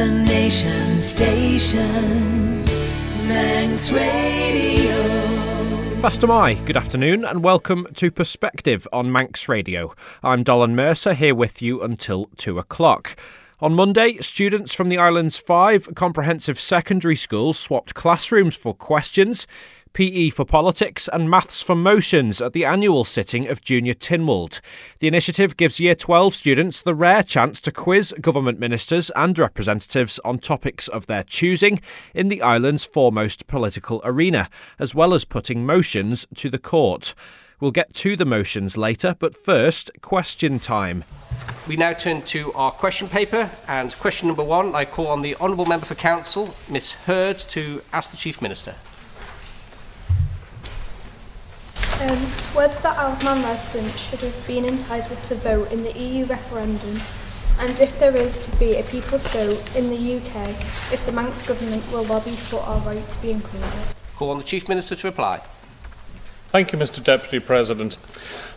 the nation station, Manx Radio. Fastamai, good afternoon and welcome to Perspective on Manx Radio. I'm Dolan Mercer, here with you until 2 o'clock. On Monday, students from the island's 5 comprehensive secondary schools swapped classrooms for questions, PE for politics and maths for motions at the annual sitting of Junior Tynwald. The initiative gives Year 12 students the rare chance to quiz government ministers and representatives on topics of their choosing in the island's foremost political arena, as well as putting motions to the court. We'll get to the motions later, but first, question time. We now turn to our question paper, and question number 1, I call on the Honourable Member for Council, Miss Hurd, to ask the Chief Minister. Whether the Isle of Man residents should have been entitled to vote in the EU referendum, and if there is to be a people's vote in the UK, if the Manx government will lobby for our right to be included. Call on the Chief Minister to reply. Thank you, Mr. Deputy President.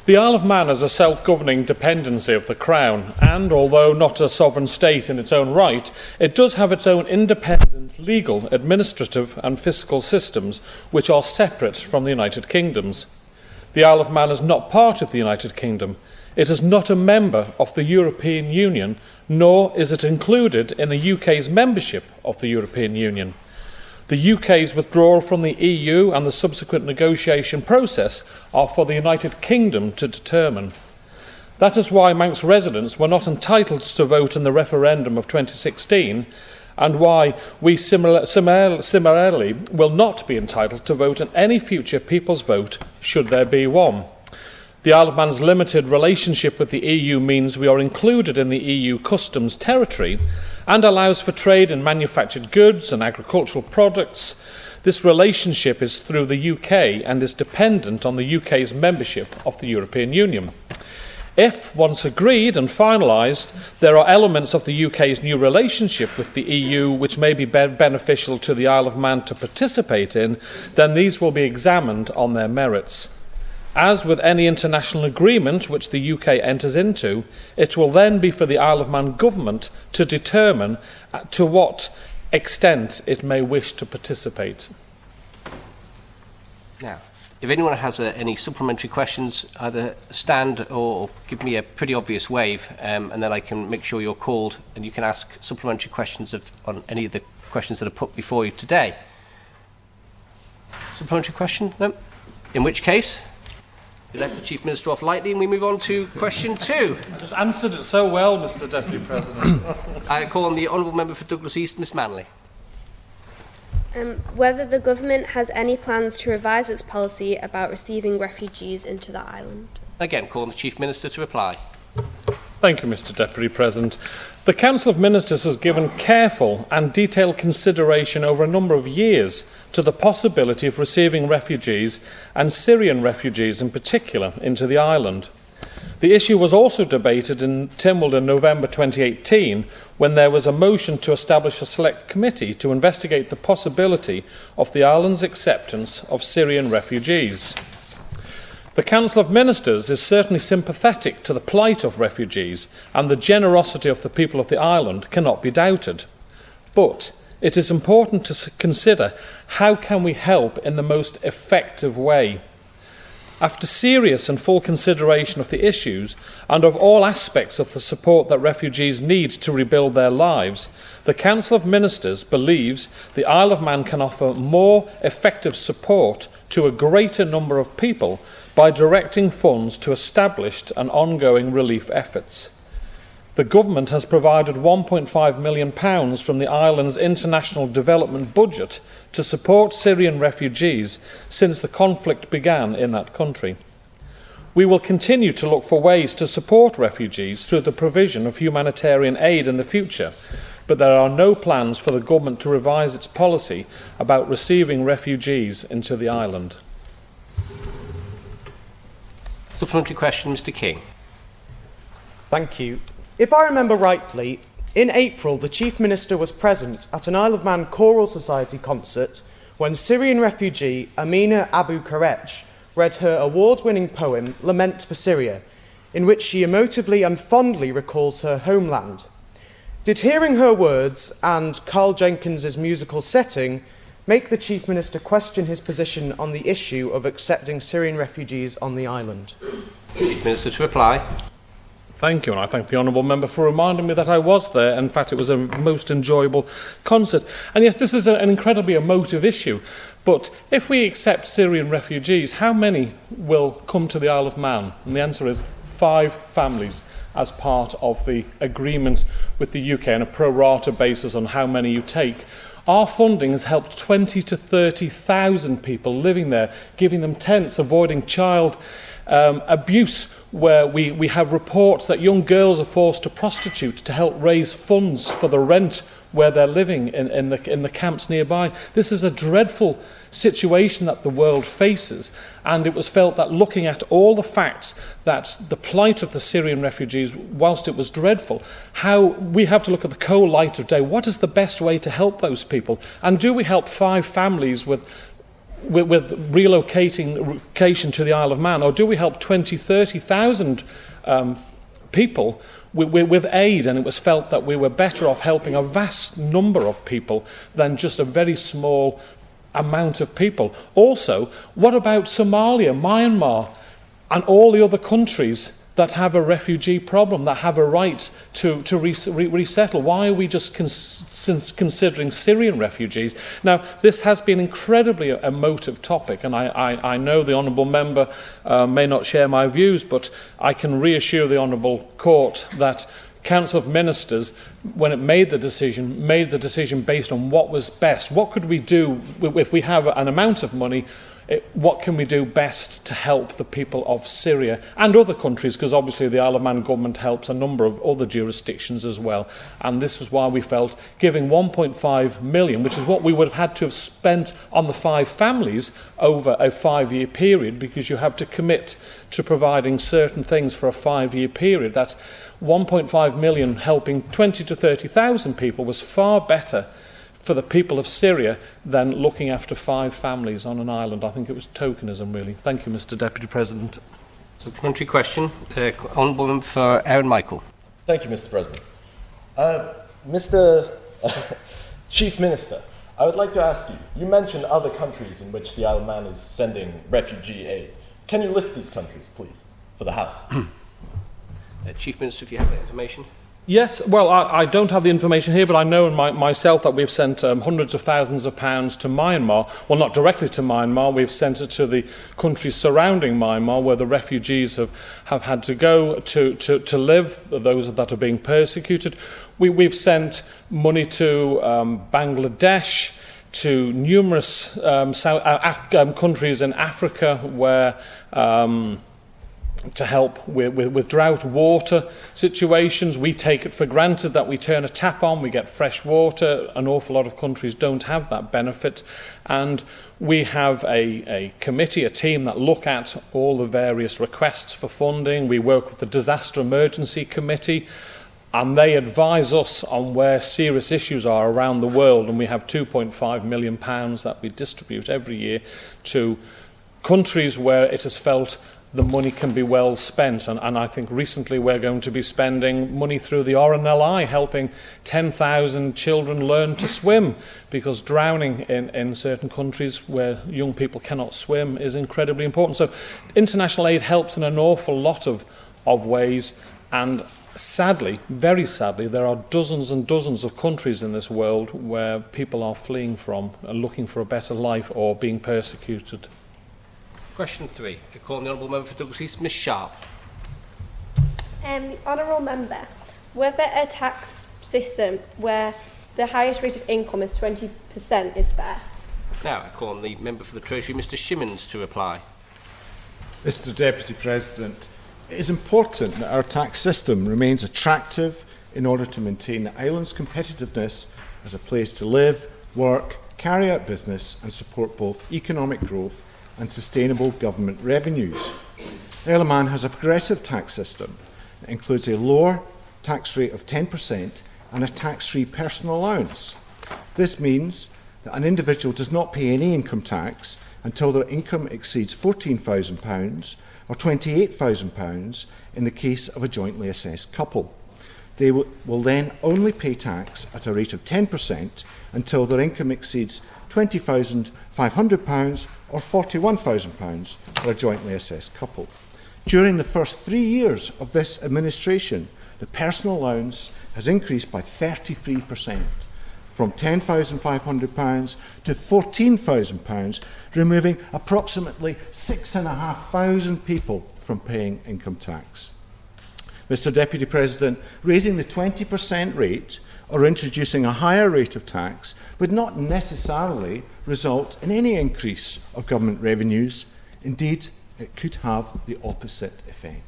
The Isle of Man is a self-governing dependency of the Crown, and although not a sovereign state in its own right, it does have its own independent legal, administrative and fiscal systems which are separate from the United Kingdom's. The Isle of Man is not part of the United Kingdom. It is not a member of the European Union, nor is it included in the UK's membership of the European Union. The UK's withdrawal from the EU and the subsequent negotiation process are for the United Kingdom to determine. That is why Manx residents were not entitled to vote in the referendum of 2016, and why we similarly will not be entitled to vote in any future People's Vote, should there be one. The Isle of Man's limited relationship with the EU means we are included in the EU customs territory and allows for trade in manufactured goods and agricultural products. This relationship is through the UK and is dependent on the UK's membership of the European Union. If, once agreed and finalised, there are elements of the UK's new relationship with the EU which may be beneficial to the Isle of Man to participate in, then these will be examined on their merits. As with any international agreement which the UK enters into, it will then be for the Isle of Man government to determine to what extent it may wish to participate. Now, if anyone has any supplementary questions, either stand or give me a pretty obvious wave, and then I can make sure you're called and you can ask supplementary questions on any of the questions that are put before you today. Supplementary question? No? In which case, you let the Chief Minister off lightly and we move on to question 2. I just answered it so well, Mr. Deputy President. I call on the Honourable Member for Douglas East, Miss Manley. Whether the government has any plans to revise its policy about receiving refugees into the island. Again, call on the Chief Minister to reply. Thank you, Mr. Deputy President. The Council of Ministers has given careful and detailed consideration over a number of years to the possibility of receiving refugees, and Syrian refugees in particular, into the island. The issue was also debated in Tynwald in November 2018, when there was a motion to establish a select committee to investigate the possibility of the island's acceptance of Syrian refugees. The Council of Ministers is certainly sympathetic to the plight of refugees, and the generosity of the people of the island cannot be doubted. But it is important to consider how can we help in the most effective way. After serious and full consideration of the issues and of all aspects of the support that refugees need to rebuild their lives, the Council of Ministers believes the Isle of Man can offer more effective support to a greater number of people by directing funds to established and ongoing relief efforts. The government has provided £1.5 million from the island's international development budget to support Syrian refugees since the conflict began in that country. We will continue to look for ways to support refugees through the provision of humanitarian aid in the future, but there are no plans for the government to revise its policy about receiving refugees into the island. Supplementary question, Mr. King. Thank you. If I remember rightly, in April, the Chief Minister was present at an Isle of Man Choral Society concert when Syrian refugee Amina Abu Karech read her award-winning poem, Lament for Syria, in which she emotively and fondly recalls her homeland. Did hearing her words and Carl Jenkins's musical setting make the Chief Minister question his position on the issue of accepting Syrian refugees on the island? Chief Minister to reply. Thank you, and I thank the Honourable Member for reminding me that I was there. In fact, it was a most enjoyable concert. And yes, this is an incredibly emotive issue, but if we accept Syrian refugees, how many will come to the Isle of Man? And the answer is 5 families as part of the agreement with the UK on a pro rata basis on how many you take. Our funding has helped 20,000 to 30,000 people living there, giving them tents, avoiding child abuse, where we have reports that young girls are forced to prostitute to help raise funds for the rent where they're living in the camps nearby. This is a dreadful situation that the world faces, and it was felt that looking at all the facts that the plight of the Syrian refugees, whilst it was dreadful, how we have to look at the cold light of day. What is the best way to help those people? And do we help 5 families with relocation to the Isle of Man, or do we help 20, 30,000 people with aid? And it was felt that we were better off helping a vast number of people than just a very small amount of people. Also, what about Somalia, Myanmar, and all the other countries that have a refugee problem, that have a right to resettle? Why are we just considering Syrian refugees? Now, this has been incredibly emotive topic, and I know the Honourable Member may not share my views, but I can reassure the Honourable Court that Council of Ministers, when it made the decision based on what was best. What could we do if we have an amount of money? What can we do best to help the people of Syria and other countries, because obviously the Isle of Man government helps a number of other jurisdictions as well, and this is why we felt giving 1.5 million, which is what we would have had to have spent on the 5 families over a 5-year period, because you have to commit to providing certain things for a 5-year period. That 1.5 million helping 20 to 30,000 people was far better for the people of Syria than looking after 5 families on an island. I think it was tokenism, really. Thank you, Mr. Deputy President. Supplementary question, Honourable Member for Aaron Michael. Thank you, Mr. President. Mr. Chief Minister, I would like to ask you. You mentioned other countries in which the Isle of Man is sending refugee aid. Can you list these countries, please, for the House? Chief Minister, if you have that information. Yes, well, I don't have the information here, but I know myself that we've sent hundreds of thousands of pounds to Myanmar. Well, not directly to Myanmar, we've sent it to the countries surrounding Myanmar, where the refugees have had to go to live, those that are being persecuted. We've sent money to Bangladesh, to numerous countries in Africa where... to help with drought water situations. We take it for granted that we turn a tap on, we get fresh water. An awful lot of countries don't have that benefit. And we have a committee, a team that look at all the various requests for funding. We work with the Disaster Emergency Committee, and they advise us on where serious issues are around the world. And we have £2.5 million that we distribute every year to countries where it is felt the money can be well spent, and I think recently we're going to be spending money through the RNLI helping 10,000 children learn to swim, because drowning in certain countries where young people cannot swim is incredibly important. So international aid helps in an awful lot of ways, and sadly, very sadly, there are dozens and dozens of countries in this world where people are fleeing from and looking for a better life or being persecuted. Question 3. I call on the Honourable Member for Douglas East, Ms Sharp. Honourable Member, whether a tax system where the highest rate of income is 20% is fair? Now I call on the Member for the Treasury, Mr Shimmins, to reply. Mr Deputy President, it is important that our tax system remains attractive in order to maintain the island's competitiveness as a place to live, work, carry out business and support both economic growth and sustainable government revenues. The Isle of Man has a progressive tax system that includes a lower tax rate of 10% and a tax-free personal allowance. This means that an individual does not pay any income tax until their income exceeds £14,000 or £28,000 in the case of a jointly assessed couple. They will then only pay tax at a rate of 10% until their income exceeds £20,500 or £41,000 for a jointly assessed couple. During the first 3 years of this administration, the personal allowance has increased by 33%, from £10,500 to £14,000, removing approximately 6,500 people from paying income tax. Mr. Deputy President, raising the 20% rate or introducing a higher rate of tax would not necessarily result in any increase of government revenues. Indeed, it could have the opposite effect.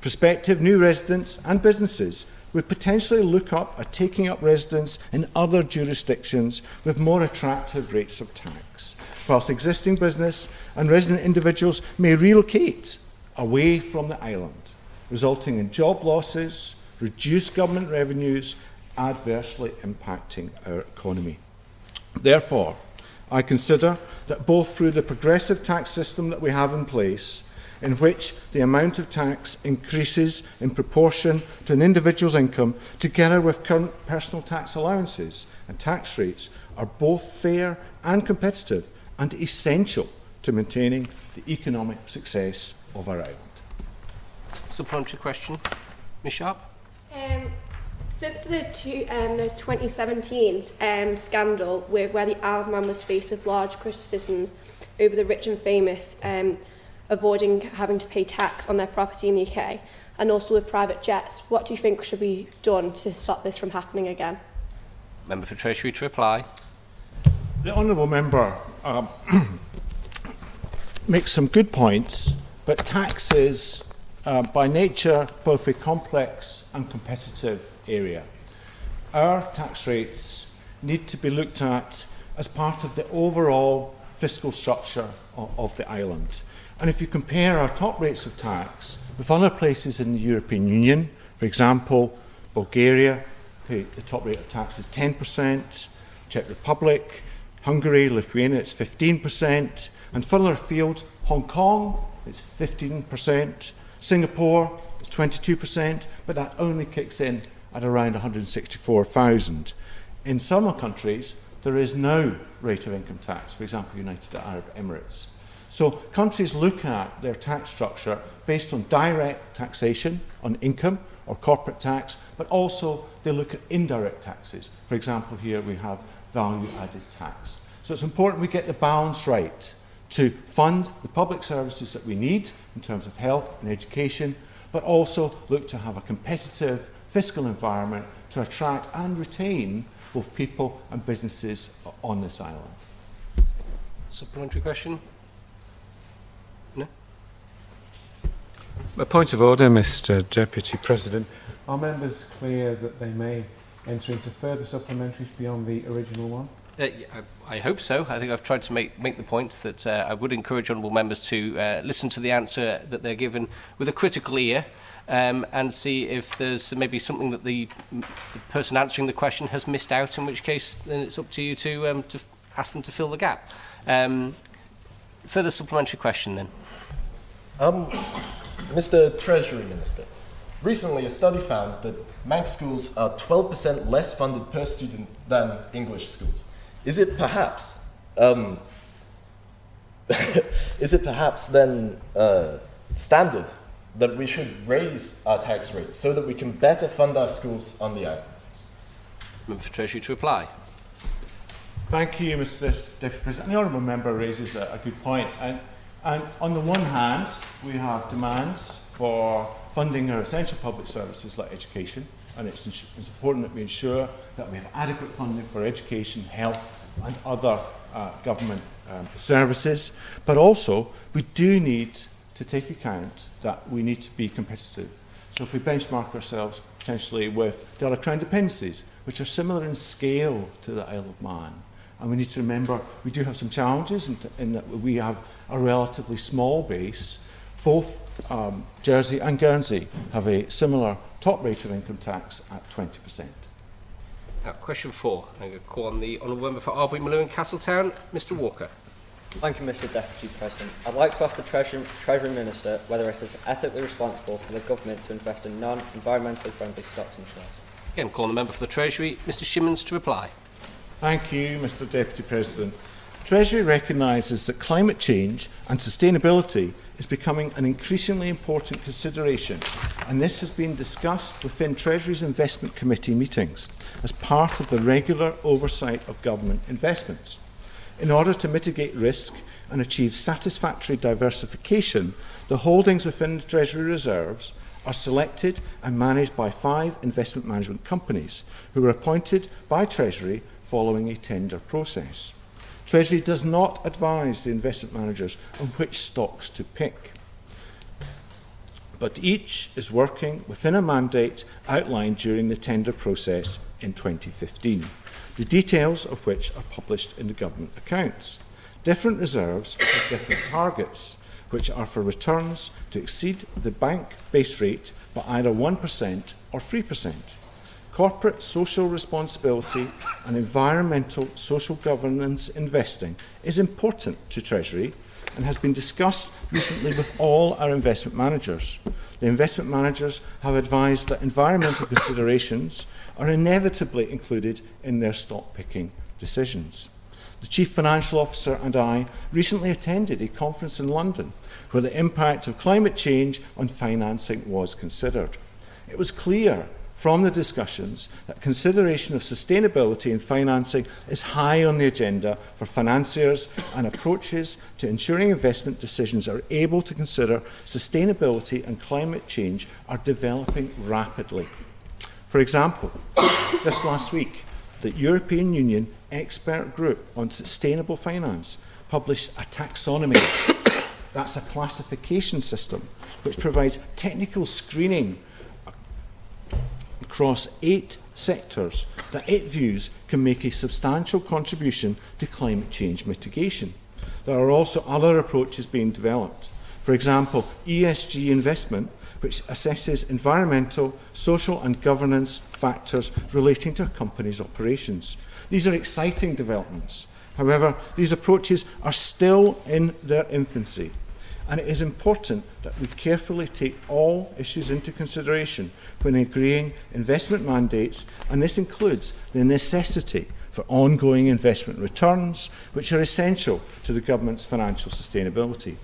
Prospective new residents and businesses would potentially look up at taking up residence in other jurisdictions with more attractive rates of tax, whilst existing business and resident individuals may relocate away from the island, resulting in job losses, reduced government revenues, adversely impacting our economy. Therefore, I consider that both through the progressive tax system that we have in place, in which the amount of tax increases in proportion to an individual's income, together with current personal tax allowances and tax rates, are both fair and competitive and essential to maintaining the economic success of our island. Supplementary question. Ms. Sharp. Since the 2017 scandal where the Isle of Man was faced with large criticisms over the rich and famous avoiding having to pay tax on their property in the UK, and also with private jets, what do you think should be done to stop this from happening again? Member for Treasury to reply. The Honourable Member makes some good points, but tax is, by nature, both a complex and competitive area. Our tax rates need to be looked at as part of the overall fiscal structure of the island. And if you compare our top rates of tax with other places in the European Union, for example, Bulgaria, the top rate of tax is 10%, Czech Republic, Hungary, Lithuania, it's 15%, and further afield, Hong Kong, it's 15%, Singapore, it's 22%, but that only kicks in at around 164,000. In some countries, there is no rate of income tax, for example, United Arab Emirates. So countries look at their tax structure based on direct taxation on income or corporate tax, but also they look at indirect taxes. For example, here we have value-added tax. So it's important we get the balance right to fund the public services that we need in terms of health and education, but also look to have a competitive fiscal environment to attract and retain both people and businesses on this island. Supplementary question? A point of order, Mr. Deputy President. Are members clear that they may enter into further supplementaries beyond the original one? I hope so. I think I've tried to make the point that I would encourage honourable members to listen to the answer that they're given with a critical ear and see if there's maybe something that the person answering the question has missed out, in which case then it's up to you to ask them to fill the gap. Further supplementary question then. Mr. Treasury Minister, recently a study found that Manx schools are 12% less funded per student than English schools. Is it perhaps then standard that we should raise our tax rates so that we can better fund our schools on the island? Member for Treasury to reply. Thank you, Mr. Deputy President. The Honourable Member raises a good point. And on the one hand, we have demands for funding our essential public services like education, and it's important that we ensure that we have adequate funding for education, health, and other government services. But also, we do need to take account that we need to be competitive. So if we benchmark ourselves potentially with the other crown dependencies, which are similar in scale to the Isle of Man, and we need to remember we do have some challenges in that we have a relatively small base. Both Jersey and Guernsey have a similar top rate of income tax at 20%. Now, question 4. I'm going to call on the Honourable Member for Arbury, Maloo and Castletown, Mr. Walker. Thank you, Mr Deputy President. I'd like to ask the Treasury Minister whether it is ethically responsible for the government to invest in non-environmentally friendly stocks and shares. Again, call the member for the Treasury, Mr Shimmons, to reply. Thank you, Mr Deputy President. Treasury recognises that climate change and sustainability is becoming an increasingly important consideration, and this has been discussed within Treasury's Investment Committee meetings as part of the regular oversight of government investments. In order to mitigate risk and achieve satisfactory diversification, the holdings within the Treasury reserves are selected and managed by 5 investment management companies who are appointed by Treasury following a tender process. Treasury does not advise the investment managers on which stocks to pick, but each is working within a mandate outlined during the tender process in 2015, the details of which are published in the government accounts. Different reserves have different targets, which are for returns to exceed the bank base rate by either 1% or 3%. Corporate social responsibility and environmental social governance investing is important to Treasury and has been discussed recently with all our investment managers. The investment managers have advised that environmental considerations are inevitably included in their stock picking decisions. The Chief Financial Officer and I recently attended a conference in London where the impact of climate change on financing was considered. It was clear from the discussions that consideration of sustainability in financing is high on the agenda for financiers, and approaches to ensuring investment decisions are able to consider sustainability and climate change are developing rapidly. For example, just last week, the European Union Expert Group on Sustainable Finance published a taxonomy, that's a classification system, which provides technical screening across 8 sectors that it views can make a substantial contribution to climate change mitigation. There are also other approaches being developed. For example, ESG investment, which assesses environmental, social and governance factors relating to a company's operations. These are exciting developments. However, these approaches are still in their infancy, and it is important that we carefully take all issues into consideration when agreeing investment mandates, and this includes the necessity for ongoing investment returns, which are essential to the government's financial sustainability.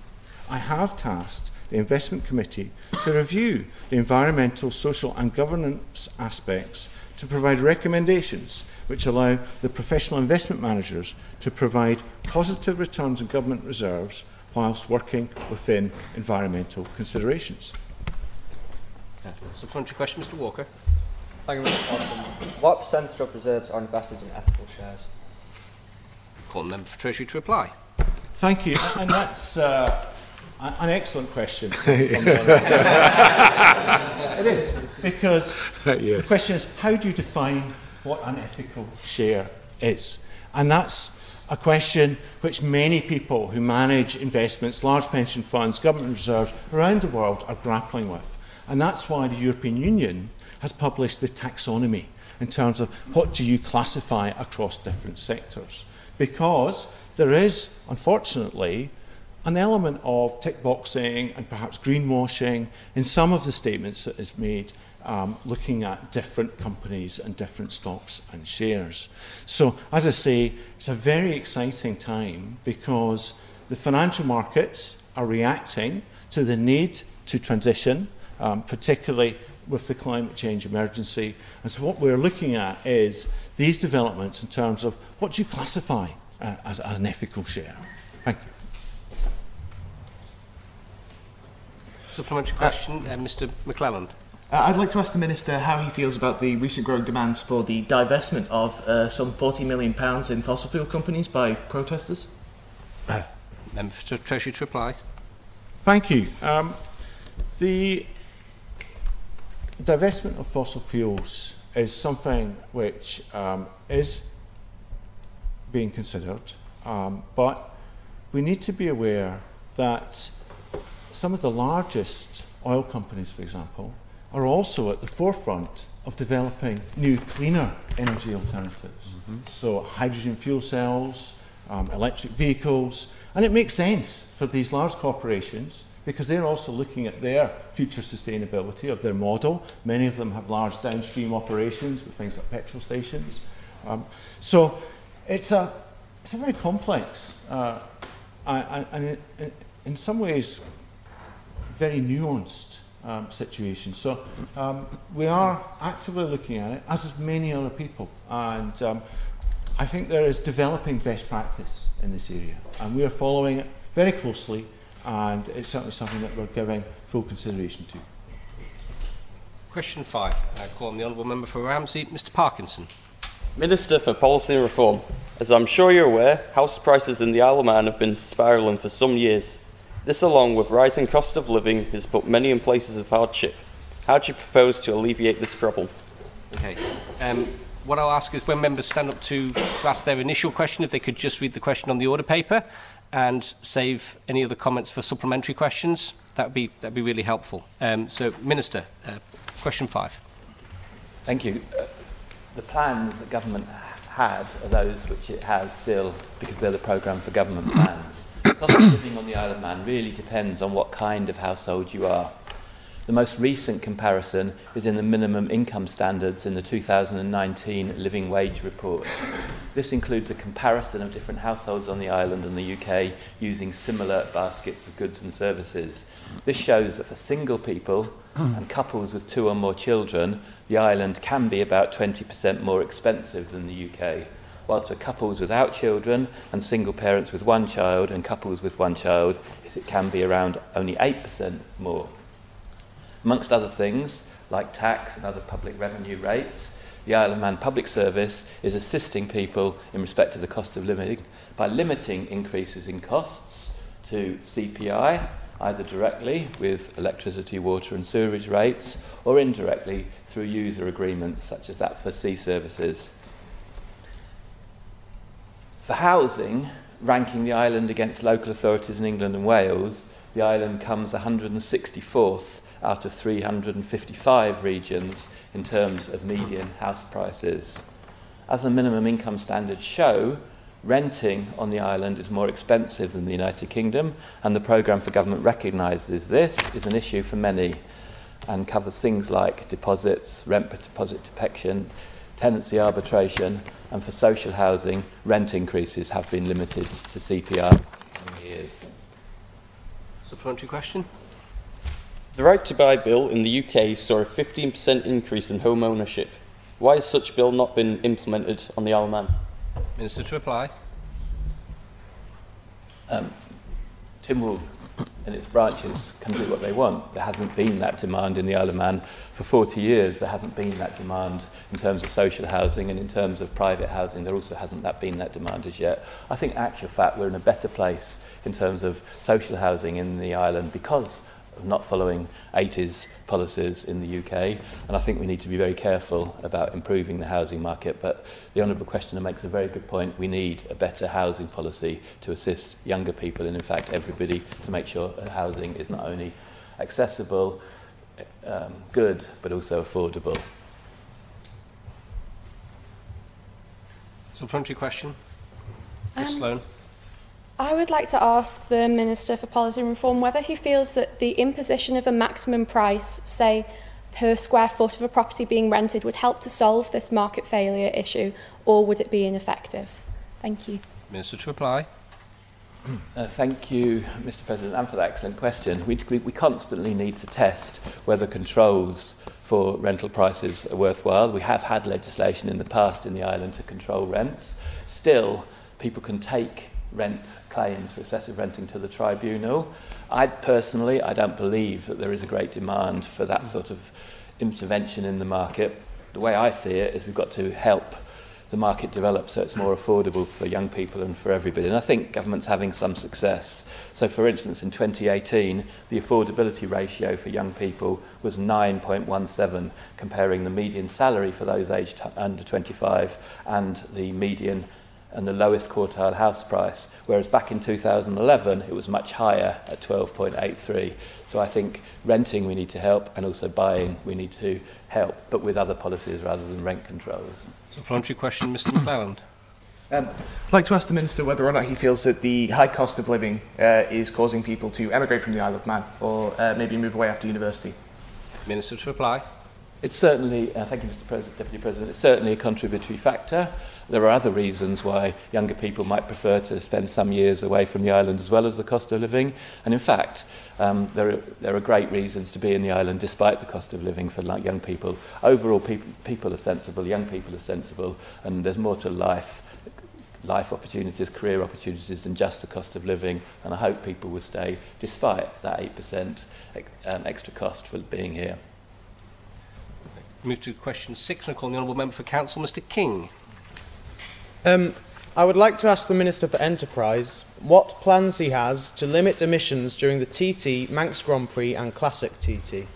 I have tasked the Investment Committee to review the environmental, social and governance aspects to provide recommendations which allow the professional investment managers to provide positive returns on government reserves whilst working within environmental considerations. Supplementary question, Mr Walker. Thank you, Mr Watson. What percentage of reserves are invested in ethical shares? Call the member for Treasury to reply. Thank you, and that's an excellent question. It is, because yes. The question is, how do you define what an ethical share is? And that's a question which many people who manage investments, large pension funds, government reserves around the world are grappling with. And that's why the European Union has published the taxonomy in terms of what do you classify across different sectors. Because there is, unfortunately, an element of tick boxing and perhaps greenwashing in some of the statements that is made looking at different companies and different stocks and shares. So, as I say, it's a very exciting time because the financial markets are reacting to the need to transition, particularly with the climate change emergency. And so what we're looking at is these developments in terms of what do you classify as an ethical share. Thank you. Supplementary question, Mr McClelland. I'd like to ask the Minister how he feels about the recent growing demands for the divestment of some £40 million in fossil fuel companies by protesters. Member for Treasury to reply. Thank you. The divestment of fossil fuels is something which is being considered, but we need to be aware that some of the largest oil companies, for example, are also at the forefront of developing new, cleaner energy alternatives. So hydrogen fuel cells, electric vehicles. And it makes sense for these large corporations because they're also looking at their future sustainability of their model. Many of them have large downstream operations with things like petrol stations. So it's a very complex and in some ways very nuanced situation. So we are actively looking at it, as is many other people. And I think there is developing best practice in this area. And we are following it very closely, and it's certainly something that we're giving full consideration to. Question 5. I call on the Honourable Member for Ramsey, Mr. Parkinson. Minister for Policy Reform. As I'm sure you're aware, house prices in the Isle of Man have been spiralling for some years. This, along with rising cost of living, has put many in places of hardship. How do you propose to alleviate this problem? Okay. What I'll ask is when members stand up to ask their initial question, if they could just read the question on the order paper and save any other comments for supplementary questions, that'd be really helpful. So, Minister, question 5. Thank you. The plans that government had are those which it has still because they're the programme for government plans. The cost of living on the Isle of Man really depends on what kind of household you are. The most recent comparison is in the minimum income standards in the 2019 Living Wage Report. This includes a comparison of different households on the island and the UK using similar baskets of goods and services. This shows that for single people and couples with 2 or more children, the island can be about 20% more expensive than the UK, whilst for couples without children and single parents with 1 child and couples with 1 child, it can be around only 8% more. Amongst other things, like tax and other public revenue rates, the Isle of Man Public Service is assisting people in respect to the cost of living by limiting increases in costs to CPI, either directly with electricity, water and sewerage rates, or indirectly through user agreements such as that for sea services. For housing, ranking the island against local authorities in England and Wales, the island comes 164th out of 355 regions in terms of median house prices. As the minimum income standards show, renting on the island is more expensive than the United Kingdom, and the programme for government recognises this is an issue for many and covers things like deposits, rent deposit protection, tenancy arbitration, and for social housing, rent increases have been limited to CPI for years. Supplementary question? The Right to Buy Bill in the UK saw a 15% increase in home ownership. Why has such bill not been implemented on the Isle of Man? Minister to reply. Tynwald and its branches can do what they want. There hasn't been that demand in the Isle of Man for 40 years. There hasn't been that demand in terms of social housing and in terms of private housing. There also hasn't been that demand as yet. I think, actual fact, we're in a better place in terms of social housing in the island because not following 80s policies in the UK, and I think we need to be very careful about improving the housing market, but the Honourable Questioner makes a very good point. We need a better housing policy to assist younger people and in fact everybody to make sure that housing is not only accessible, good, but also affordable. Supplementary question, Ms. Sloan. I would like to ask the Minister for Policy Reform whether he feels that the imposition of a maximum price, say per square foot of a property being rented, would help to solve this market failure issue, or would it be ineffective? Thank you. Minister to reply. Thank you, Mr. President, and for that excellent question. We constantly need to test whether controls for rental prices are worthwhile. We have had legislation in the past in the island to control rents. Still, people can take rent claims for excessive renting to the tribunal. I don't believe that there is a great demand for that sort of intervention in the market. The way I see it is we've got to help the market develop so it's more affordable for young people and for everybody. And I think government's having some success. So for instance, in 2018, the affordability ratio for young people was 9.17, comparing the median salary for those aged under 25 and the median and the lowest quartile house price, whereas back in 2011 it was much higher at 12.83. So I think renting we need to help and also buying we need to help, but with other policies rather than rent controls. Supplementary question, Mr. McClelland. I'd like to ask the Minister whether or not he feels that the high cost of living is causing people to emigrate from the Isle of Man or maybe move away after university. Minister to reply. It's certainly, thank you, Mr. Deputy President, it's certainly a contributory factor. There are other reasons why younger people might prefer to spend some years away from the island as well as the cost of living. And in fact, there are great reasons to be in the island despite the cost of living for young people. Overall, people are sensible, young people are sensible, and there's more to life opportunities, career opportunities than just the cost of living. And I hope people will stay despite that 8% extra cost for being here. Move to question 6 and I call on the Honourable Member for Council, Mr. King. I would like to ask the Minister for Enterprise what plans he has to limit emissions during the TT, Manx Grand Prix and Classic TT.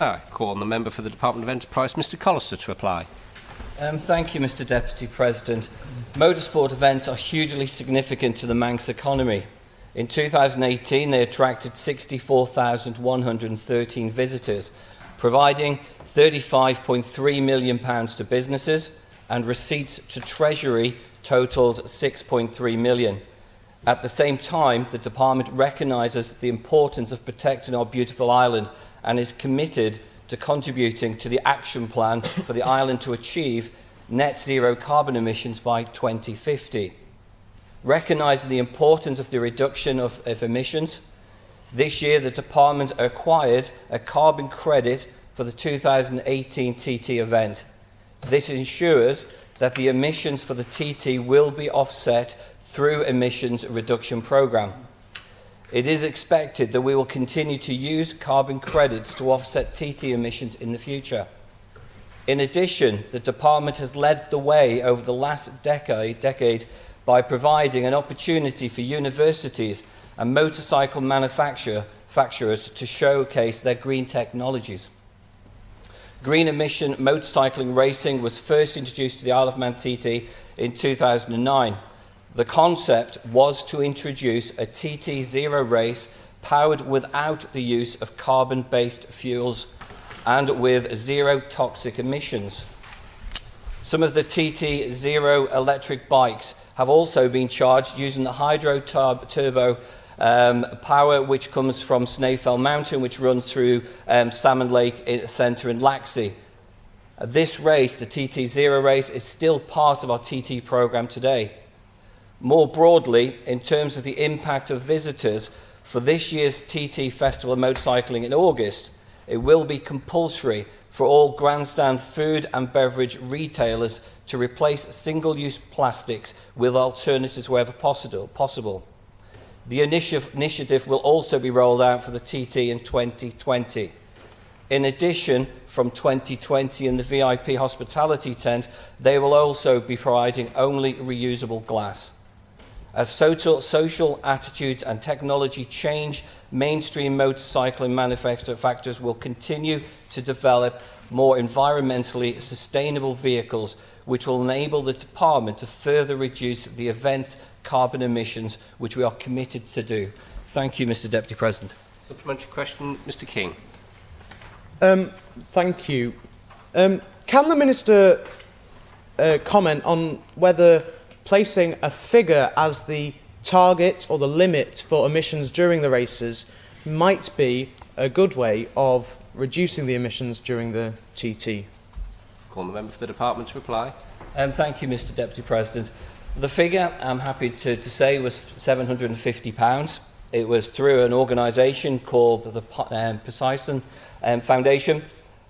I call on the Member for the Department of Enterprise, Mr. Collister, to reply. Thank you, Mr. Deputy President. Motorsport events are hugely significant to the Manx economy. In 2018, they attracted 64,113 visitors, providing £35.3 million to businesses, and receipts to Treasury totalled £6.3 million. At the same time, the Department recognises the importance of protecting our beautiful island and is committed to contributing to the action plan for the island to achieve net zero carbon emissions by 2050. Recognising the importance of the reduction of emissions, this year the Department acquired a carbon credit for the 2018 TT event. This ensures that the emissions for the TT will be offset through emissions reduction programme. It is expected that we will continue to use carbon credits to offset TT emissions in the future. In addition, the Department has led the way over the last decade by providing an opportunity for universities and motorcycle manufacturers to showcase their green technologies. Green emission motorcycling racing was first introduced to the Isle of Man TT in 2009. The concept was to introduce a TT Zero race powered without the use of carbon-based fuels and with zero toxic emissions. Some of the TT Zero electric bikes have also been charged using the hydro-turbo power which comes from Snaefell Mountain, which runs through Salmon Lake Centre in Laxey. This race, the TT Zero race, is still part of our TT programme today. More broadly, in terms of the impact of visitors, for this year's TT Festival of Motorcycling in August, it will be compulsory for all grandstand food and beverage retailers to replace single-use plastics with alternatives wherever possible. The initiative will also be rolled out for the TT in 2020. In addition, from 2020 in the VIP hospitality tent, they will also be providing only reusable glass. As social attitudes and technology change, mainstream motorcycling manufacturers will continue to develop more environmentally sustainable vehicles, which will enable the Department to further reduce the event's carbon emissions, which we are committed to do. Thank you, Mr. Deputy President. Supplementary question, Mr. King. Thank you. Can the Minister comment on whether placing a figure as the target or the limit for emissions during the races might be a good way of reducing the emissions during the TT? Call the Member for the Department to reply. Thank you, Mr. Deputy President. The figure, I'm happy to say, was £750. It was through an organisation called the Poseidon Foundation.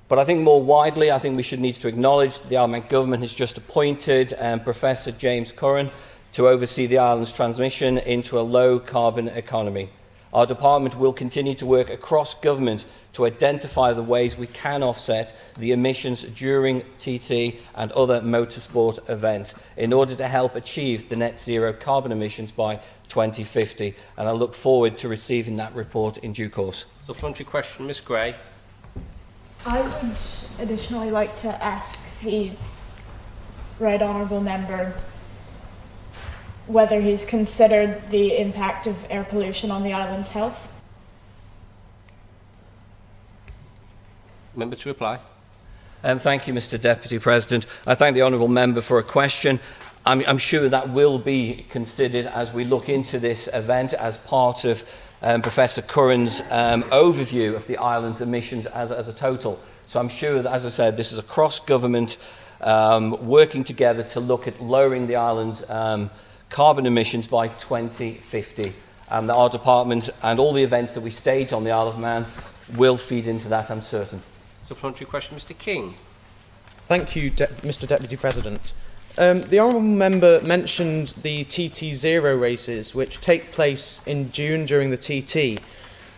But I think more widely, I think we should need to acknowledge that the Isle of Man Government has just appointed Professor James Curran to oversee the island's transmission into a low-carbon economy. Our department will continue to work across government to identify the ways we can offset the emissions during TT and other motorsport events in order to help achieve the net zero carbon emissions by 2050. And I look forward to receiving that report in due course. Supplementary question, Ms. Gray. I would additionally like to ask the Right Honourable Member whether he's considered the impact of air pollution on the island's health. Member to reply. Thank you, Mr. Deputy President. I thank the Honourable Member for a question. I'm sure that will be considered as we look into this event as part of Professor Curran's overview of the island's emissions as a total. So I'm sure that, as I said, this is a cross-government working together to look at lowering the island's carbon emissions by 2050. And our department and all the events that we stage on the Isle of Man will feed into that, I'm certain. Supplementary question, Mr. King. Thank you, Mr. Deputy President. The honourable member mentioned the TT0 races, which take place in June during the TT.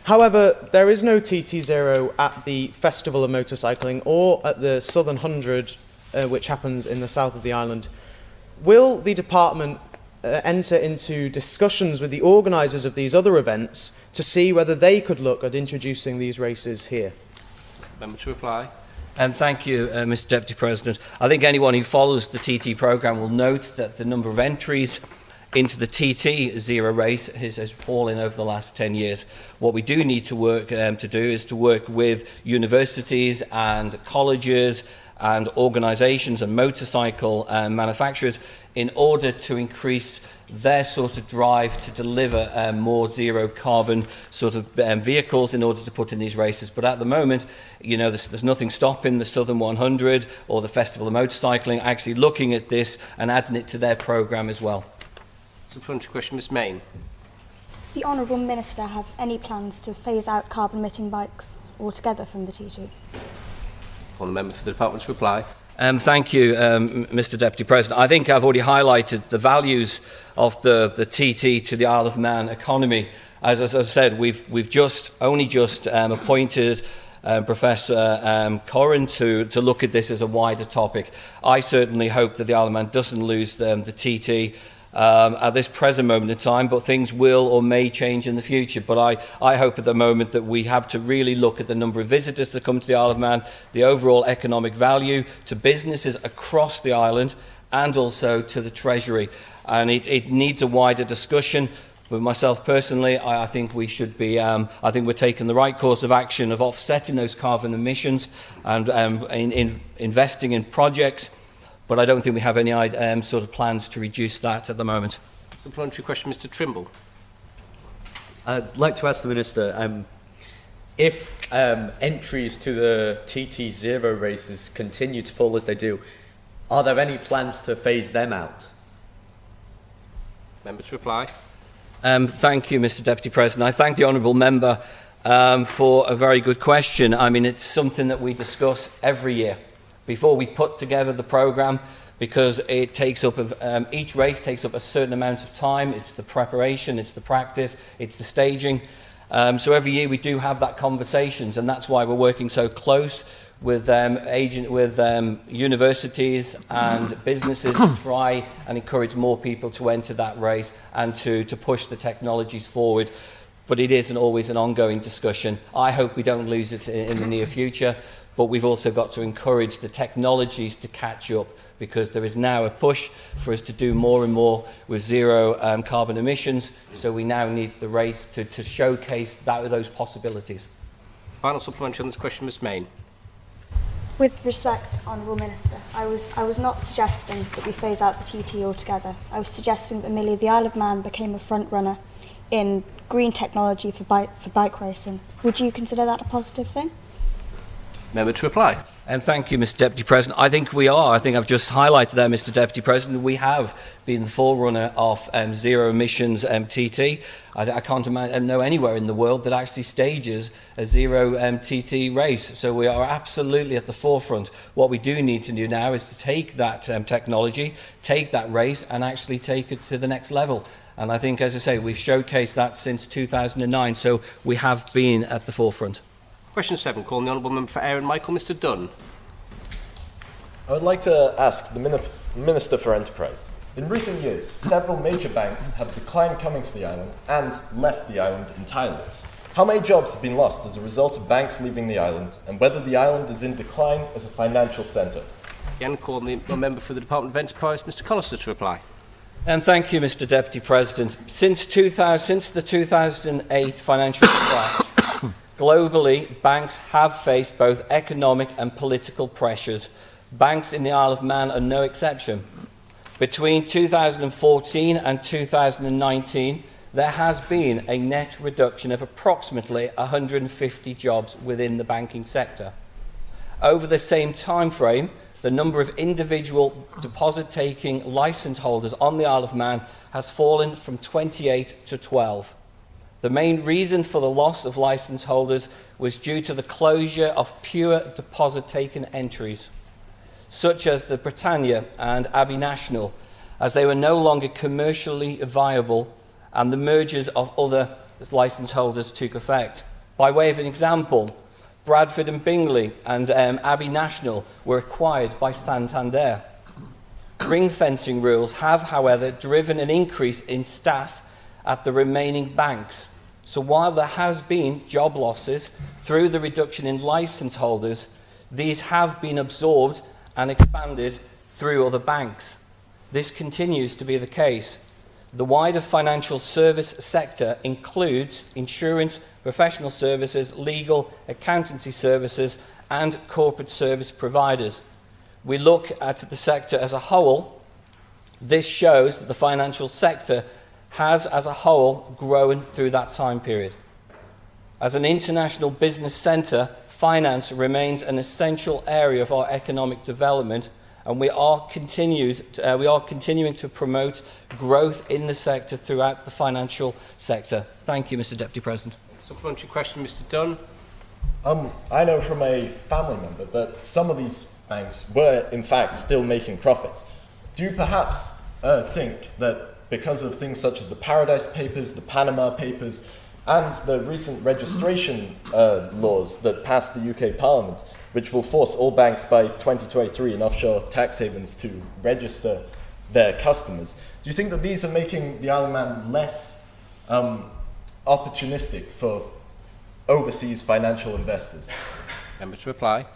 However, there is no TT0 at the Festival of Motorcycling or at the Southern 100, which happens in the south of the island. Will the department enter into discussions with the organisers of these other events to see whether they could look at introducing these races here? Member to reply. Thank you, Mr. Deputy President. I think anyone who follows the TT programme will note that the number of entries into the TT zero race has fallen over the last 10 years. What we do need to work to do is to work with universities and colleges and organisations and motorcycle manufacturers in order to increase their sort of drive to deliver more zero carbon sort of vehicles in order to put in these races. But at the moment, you know, there's nothing stopping the Southern 100 or the Festival of Motorcycling actually looking at this and adding it to their programme as well. Supplementary question, Ms. Main. Does the Honourable Minister have any plans to phase out carbon emitting bikes altogether from the TT? Upon the member for the department to reply. Thank you, Mr. Deputy President. I think I've already highlighted the values of the TT to the Isle of Man economy. As I said, we've only just appointed Professor Curran to look at this as a wider topic. I certainly hope that the Isle of Man doesn't lose the TT at this present moment in time, but things will or may change in the future. But I hope at the moment that we have to really look at the number of visitors that come to the Isle of Man, the overall economic value to businesses across the island and also to the Treasury. And it needs a wider discussion. But myself personally, I think we should be, I think we're taking the right course of action of offsetting those carbon emissions and in investing in projects. But I don't think we have any sort of plans to reduce that at the moment. Supplementary question, Mr. Trimble. I'd like to ask the Minister if entries to the TT0 races continue to fall as they do, are there any plans to phase them out? Member to reply. Thank you, Mr. Deputy President. I thank the Honourable Member for a very good question. I mean, it's something that we discuss every year before we put together the programme, because it takes up each race takes up a certain amount of time. It's the preparation, it's the practice, it's the staging. So every year we do have that conversations, and that's why we're working so close with universities and businesses to try and encourage more people to enter that race and to push the technologies forward. But it isn't always an ongoing discussion. I hope we don't lose it in the near future. But we've also got to encourage the technologies to catch up, because there is now a push for us to do more and more with zero carbon emissions. So we now need the race to showcase those possibilities. Final supplementary on this question, Ms. Main. With respect, Honourable Minister, I was not suggesting that we phase out the TT altogether. I was suggesting that merely the Isle of Man became a front runner in green technology for bike racing. Would you consider that a positive thing? Member to reply. And thank you, Mr. Deputy President. I think we are. I think I've just highlighted there, Mr. Deputy President, we have been the forerunner of zero emissions TT. I can't know anywhere in the world that actually stages a zero TT race. So we are absolutely at the forefront. What we do need to do now is to take that technology, take that race, and actually take it to the next level. And I think, as I say, we've showcased that since 2009. So we have been at the forefront. Question 7, calling the Honourable Member for Ayr and Michael, Mr. Dunn. I would like to ask the Minister for Enterprise. In recent years, several major banks have declined coming to the island and left the island entirely. How many jobs have been lost as a result of banks leaving the island, and whether the island is in decline as a financial centre? Again, calling the Member for the Department of Enterprise, Mr. Collister, to reply. Thank you, Mr. Deputy President. Since the 2008 financial crash, globally, banks have faced both economic and political pressures. Banks in the Isle of Man are no exception. Between 2014 and 2019, there has been a net reduction of approximately 150 jobs within the banking sector. Over the same time frame, the number of individual deposit-taking licence holders on the Isle of Man has fallen from 28 to 12. The main reason for the loss of licence holders was due to the closure of pure deposit-taking entries, such as the Britannia and Abbey National, as they were no longer commercially viable and the mergers of other licence holders took effect. By way of an example, Bradford and Bingley and Abbey National were acquired by Santander. Ring fencing rules have, however, driven an increase in staff at the remaining banks. So while there has been job losses through the reduction in licence holders, these have been absorbed and expanded through other banks. This continues to be the case. The wider financial service sector includes insurance, professional services, legal, accountancy services, and corporate service providers. We look at the sector as a whole. This shows that the financial sector has, as a whole, grown through that time period. As an international business centre, finance remains an essential area of our economic development, and we are continuing to promote growth in the sector throughout the financial sector. Thank you, Mr. Deputy President. Supplementary question, Mr. Dunn. I know from a family member that some of these banks were, in fact, still making profits. Do you perhaps think that because of things such as the Paradise Papers, the Panama Papers, and the recent registration laws that passed the UK Parliament, which will force all banks by 2023 and offshore tax havens to register their customers. Do you think that these are making the Isle of Man less opportunistic for overseas financial investors? Member to reply.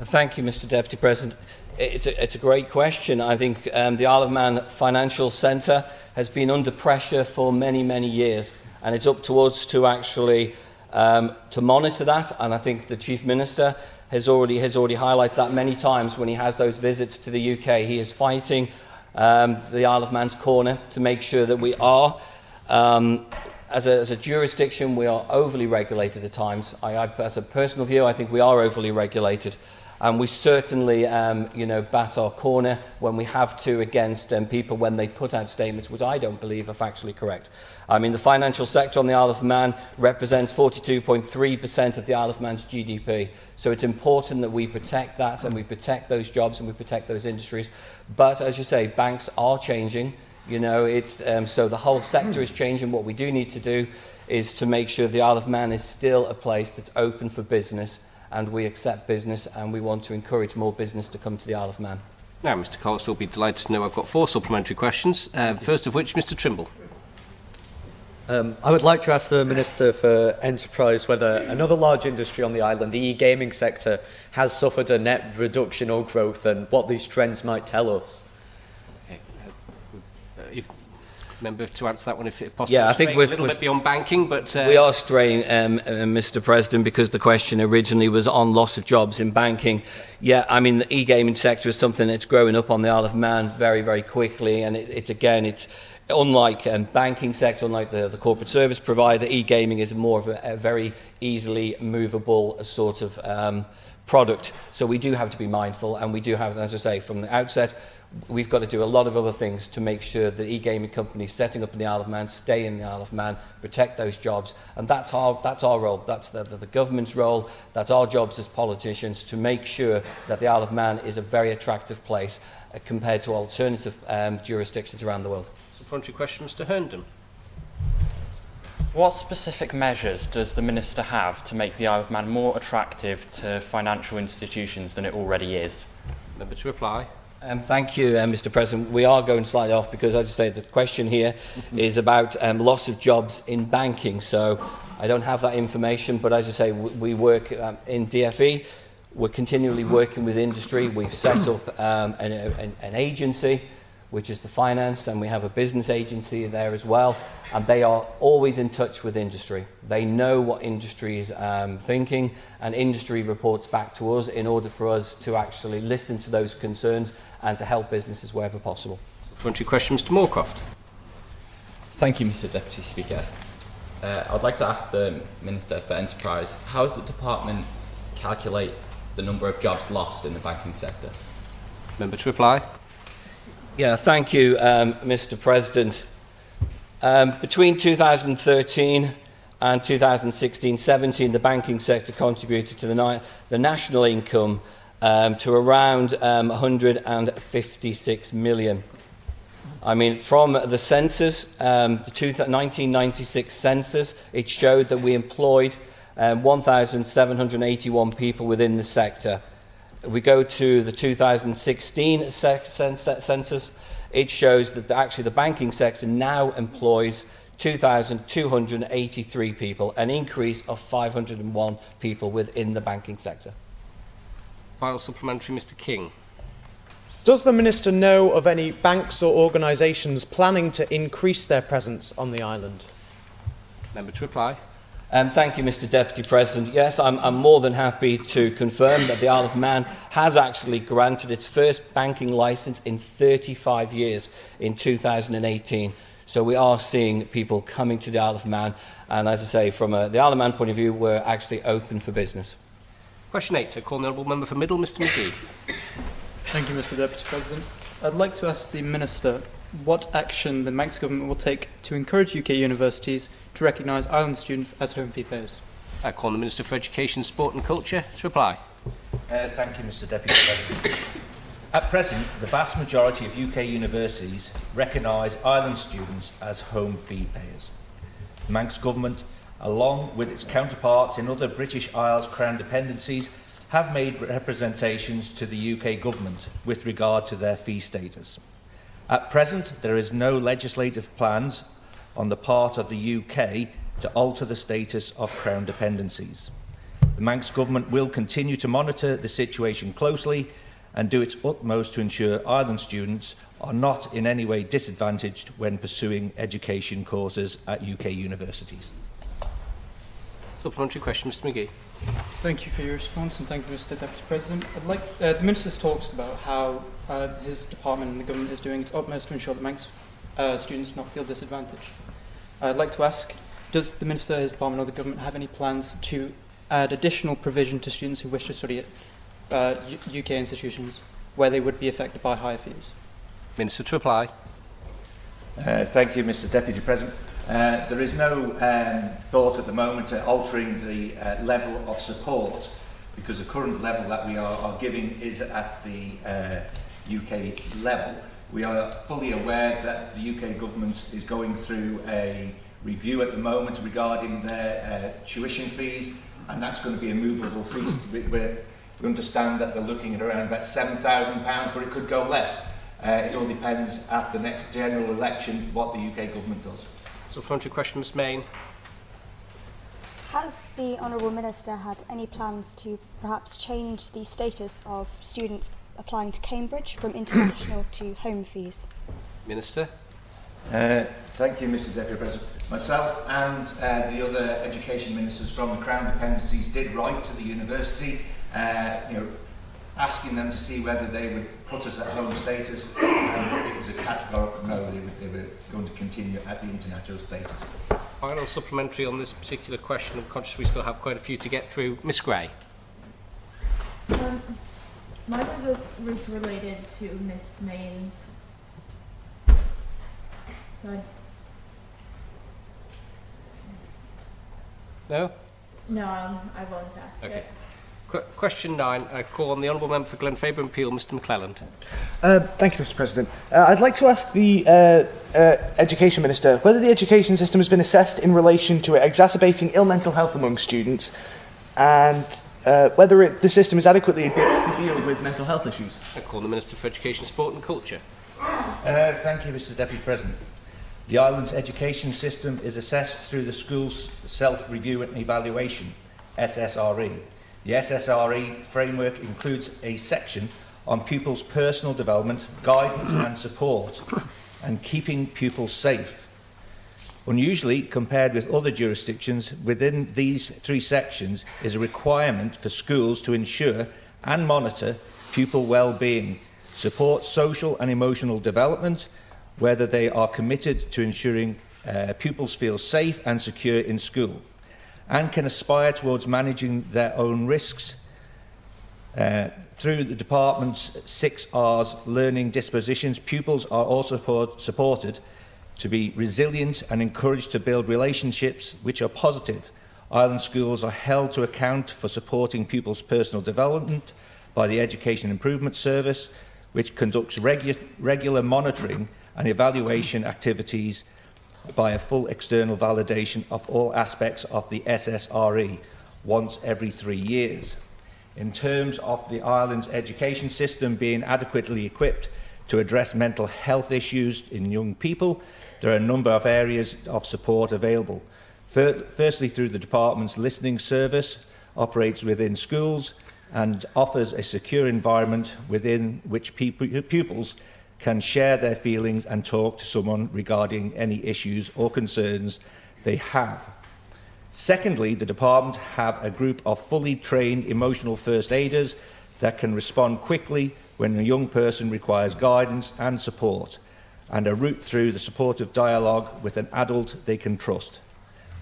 Thank you, Mr. Deputy President. It's a great question. I think the Isle of Man Financial Centre has been under pressure for many, many years, and it's up to us to actually to monitor that, and I think the Chief Minister has already highlighted that many times when he has those visits to the UK. He is fighting the Isle of Man's corner to make sure that we are, as a jurisdiction, we are overly regulated at times. As a personal view, I think we are overly regulated, and we certainly, bat our corner when we have to against people when they put out statements which I don't believe are factually correct. I mean, the financial sector on the Isle of Man represents 42.3% of the Isle of Man's GDP. So it's important that we protect that, and we protect those jobs, and we protect those industries. But as you say, banks are changing. So the whole sector is changing. What we do need to do is to make sure the Isle of Man is still a place that's open for business, and we accept business, and we want to encourage more business to come to the Isle of Man. Now, Mr. Collis will be delighted to know I've got 4 supplementary questions, first of which, Mr. Trimble. I would like to ask the Minister for Enterprise whether another large industry on the island, the e-gaming sector, has suffered a net reduction or growth, and what these trends might tell us. Member to answer that one if possible. Yeah, I think we're a little bit beyond banking, but we are straying, Mr. President, because the question originally was on loss of jobs in banking. Yeah, I mean the e-gaming sector is something that's growing up on the Isle of Man very, very quickly, and it's unlike banking sector, unlike the corporate service provider. E-gaming is more of a very easily movable sort of product, so we do have to be mindful, and we do have, as I say from the outset, we've got to do a lot of other things to make sure that e-gaming companies setting up in the Isle of Man stay in the Isle of Man, protect those jobs, and that's our role. That's the government's role. That's our jobs as politicians to make sure that the Isle of Man is a very attractive place compared to alternative jurisdictions around the world. Supplementary question, Mr. Herndon. What specific measures does the Minister have to make the Isle of Man more attractive to financial institutions than it already is? Member to reply. Thank you, Mr. President. We are going slightly off because, as I say, the question here is about loss of jobs in banking. So I don't have that information, but as I say, we work in DFE. We're continually working with industry. We've set up an agency, which is the finance, and we have a business agency there as well, and they are always in touch with industry. They know what industry is thinking, and industry reports back to us in order for us to actually listen to those concerns and to help businesses wherever possible. Supplementary question, Mr Moorcroft. Thank you, Mr Deputy Speaker. I'd like to ask the Minister for Enterprise, how does the Department calculate the number of jobs lost in the banking sector? Member to reply. Yeah, thank you, Mr President. Between 2013 and 2016-17, the banking sector contributed to the national income to around 156 million. I mean, from the census, the 1996 census, it showed that we employed 1,781 people within the sector. We go to the 2016 census, it shows that actually the banking sector now employs 2,283 people, an increase of 501 people within the banking sector. Final supplementary, Mr King. Does the Minister know of any banks or organisations planning to increase their presence on the island? Member to reply. Thank you, Mr Deputy President. Yes, I'm more than happy to confirm that the Isle of Man has actually granted its first banking licence in 35 years in 2018. So we are seeing people coming to the Isle of Man, and as I say, from the Isle of Man point of view, we're actually open for business. Question 8. I call the Honourable Member for Middle, Mr McGee. Thank you, Mr Deputy President. I'd like to ask the Minister what action the Manx Government will take to encourage UK universities to recognise Ireland students as home fee payers. I call on the Minister for Education, Sport and Culture to reply. Thank you, Mr Deputy President. At present, the vast majority of UK universities recognise Ireland students as home fee payers. The Manx Government, along with its counterparts in other British Isles Crown dependencies, have made representations to the UK Government with regard to their fee status. At present, there is no legislative plans on the part of the UK to alter the status of Crown dependencies. The Manx Government will continue to monitor the situation closely and do its utmost to ensure Ireland students are not in any way disadvantaged when pursuing education courses at UK universities. Supplementary question, Mr McGee. Thank you for your response, and thank you, Mr Deputy President. I'd like the Minister's talked about how his department and the government is doing its utmost to ensure that Manx students not feel disadvantaged. I'd like to ask, does the Minister, his department, or the government have any plans to add additional provision to students who wish to study at UK institutions where they would be affected by higher fees? Minister to reply. Thank you, Mr Deputy President. There is no thought at the moment of altering the level of support, because the current level that we are giving is at the UK level. We are fully aware that the UK government is going through a review at the moment regarding their tuition fees, and that's going to be a movable fee. We understand that they're looking at around about £7,000, but it could go less. It all depends at the next general election what the UK government does. Supplementary question, Ms Main. Has the Honourable Minister had any plans to perhaps change the status of students applying to Cambridge from international to home fees? Minister. Thank you, Mr Deputy President. Myself and the other education ministers from the Crown dependencies did write to the university asking them to see whether they would put us at home status, and it was a categorical no, they were going to continue at the international status. Final supplementary on this particular question. I'm conscious we still have quite a few to get through. Ms Gray. Mine was related to Ms Main's. Sorry. No? No, I won't ask it. Question 9, I call on the Honourable Member for Glenfaber and Peel, Mr McClelland. Thank you, Mr President. I'd like to ask the Education Minister whether the education system has been assessed in relation to it exacerbating ill mental health among students, and whether the system is adequately equipped to deal with mental health issues. I call on the Minister for Education, Sport and Culture. Thank you, Mr Deputy President. The island's education system is assessed through the School Self-Review and Evaluation, SSRE. The SSRE framework includes a section on pupils' personal development, guidance and support, and keeping pupils safe. Unusually, compared with other jurisdictions, within these three sections is a requirement for schools to ensure and monitor pupil well-being, support social and emotional development, whether they are committed to ensuring pupils feel safe and secure in school, and can aspire towards managing their own risks through the department's 6Rs learning dispositions. Pupils are also supported to be resilient and encouraged to build relationships which are positive. Ireland schools are held to account for supporting pupils' personal development by the Education Improvement Service, which conducts regular monitoring and evaluation activities by a full external validation of all aspects of the SSRE once every 3 years. In terms of the Ireland's education system being adequately equipped to address mental health issues in young people, there are a number of areas of support available. Firstly, through the department's listening service, operates within schools and offers a secure environment within which pupils can share their feelings and talk to someone regarding any issues or concerns they have. Secondly, the department have a group of fully trained emotional first aiders that can respond quickly when a young person requires guidance and support, and a route through the supportive dialogue with an adult they can trust.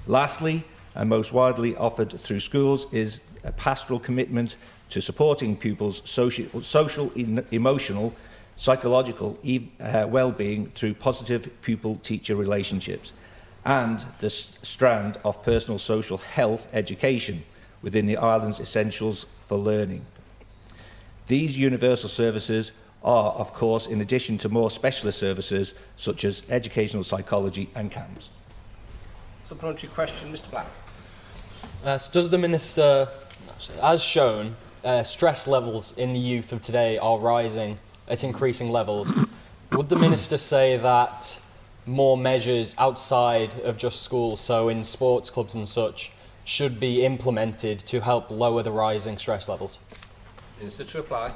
Lastly, and most widely offered through schools, is a pastoral commitment to supporting pupils' social, emotional, psychological well-being through positive pupil-teacher relationships, and the strand of personal social health education within the Ireland's Essentials for Learning. These universal services are, of course, in addition to more specialist services such as educational psychology and camps. Supplementary question, Mr. Black. Does the Minister, as shown, stress levels in the youth of today are rising at increasing levels? Would the Minister say that more measures outside of just school, so in sports clubs and such, should be implemented to help lower the rising stress levels? Minister to reply.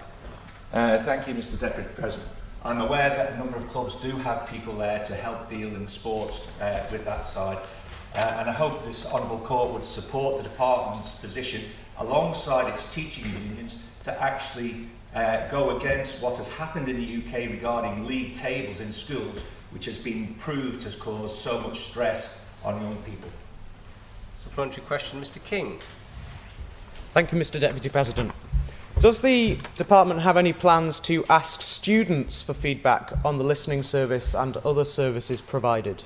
Thank you, Mr. Deputy President. I'm aware that a number of clubs do have people there to help deal in sports with that side, and I hope this Honourable Court would support the department's position alongside its teaching unions to actually go against what has happened in the UK regarding league tables in schools, which has been proved to cause so much stress on young people. Supplementary question, Mr. King. Thank you, Mr. Deputy President. Does the department have any plans to ask students for feedback on the listening service and other services provided?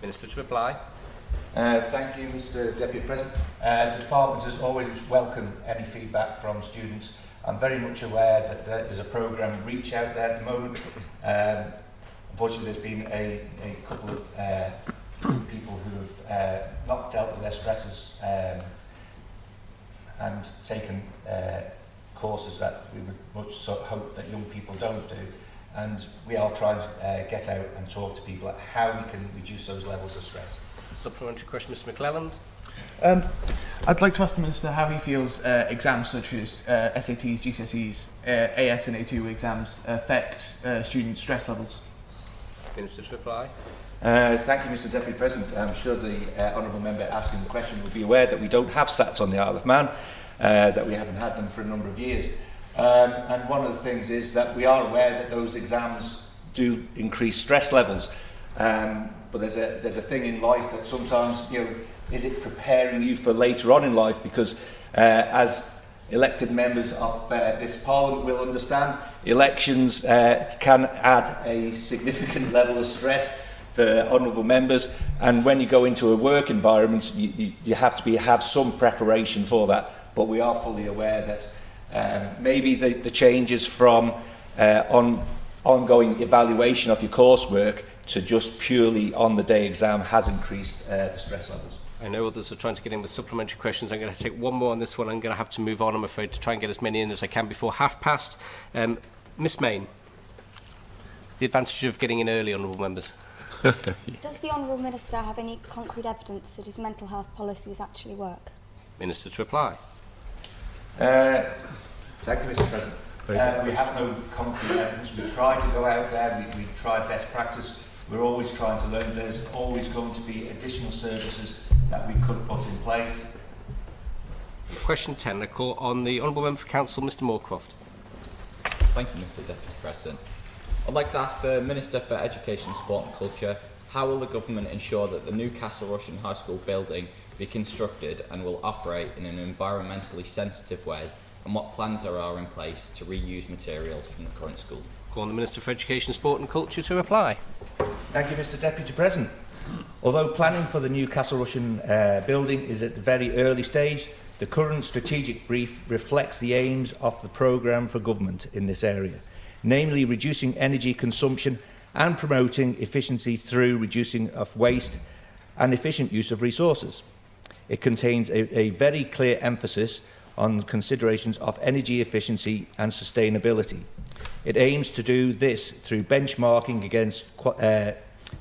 Minister to reply. Thank you, Mr. Deputy President. The department has always welcomed any feedback from students. I'm very much aware that there's a programme, REACH, out there at the moment. Unfortunately, there's been a couple of people who have not dealt with their stresses and taken courses that we would much hope that young people don't do. And we are trying to get out and talk to people about how we can reduce those levels of stress. Supplementary question, Mr. McClelland. I'd like to ask the Minister how he feels exams such as SATs, GCSEs, AS and A2 exams affect student stress levels. Minister to reply. Thank you, Mr. Deputy President. I'm sure the Honourable Member asking the question will be aware that we don't have SATs on the Isle of Man, that we haven't had them for a number of years. And one of the things is that we are aware that those exams do increase stress levels. But there's a thing in life that sometimes, you know, is it preparing you for later on in life? Because as elected members of this Parliament will understand, elections can add a significant level of stress for honourable members. And when you go into a work environment, you have to have some preparation for that. But we are fully aware that maybe the changes from ongoing evaluation of your coursework to just purely on the day exam has increased the stress levels. I know others are trying to get in with supplementary questions. I'm going to take one more on this one. I'm going to have to move on, I'm afraid, to try and get as many in as I can before half past. Miss Mayne, the advantage of getting in early, Honourable Members. Does the Honourable Minister have any concrete evidence that his mental health policies actually work? Minister to reply. Thank you, Mr. President. We have no concrete evidence. We try to go out there, we try best practice. We're always trying to learn. There's always going to be additional services that we could put in place. Question 10, I call on the Honourable Member for Council, Mr. Moorcroft. Thank you, Mr. Deputy President. I'd like to ask the Minister for Education, Sport and Culture, how will the Government ensure that the new Castle Russian High School building be constructed and will operate in an environmentally sensitive way, and what plans there are in place to reuse materials from the current school? Call on the Minister for Education, Sport and Culture to reply. Thank you, Mr Deputy President. Although planning for the new Castle Russian building is at the very early stage, the current strategic brief reflects the aims of the programme for government in this area, namely reducing energy consumption and promoting efficiency through reducing of waste and efficient use of resources. It contains a very clear emphasis on considerations of energy efficiency and sustainability. It aims to do this through benchmarking against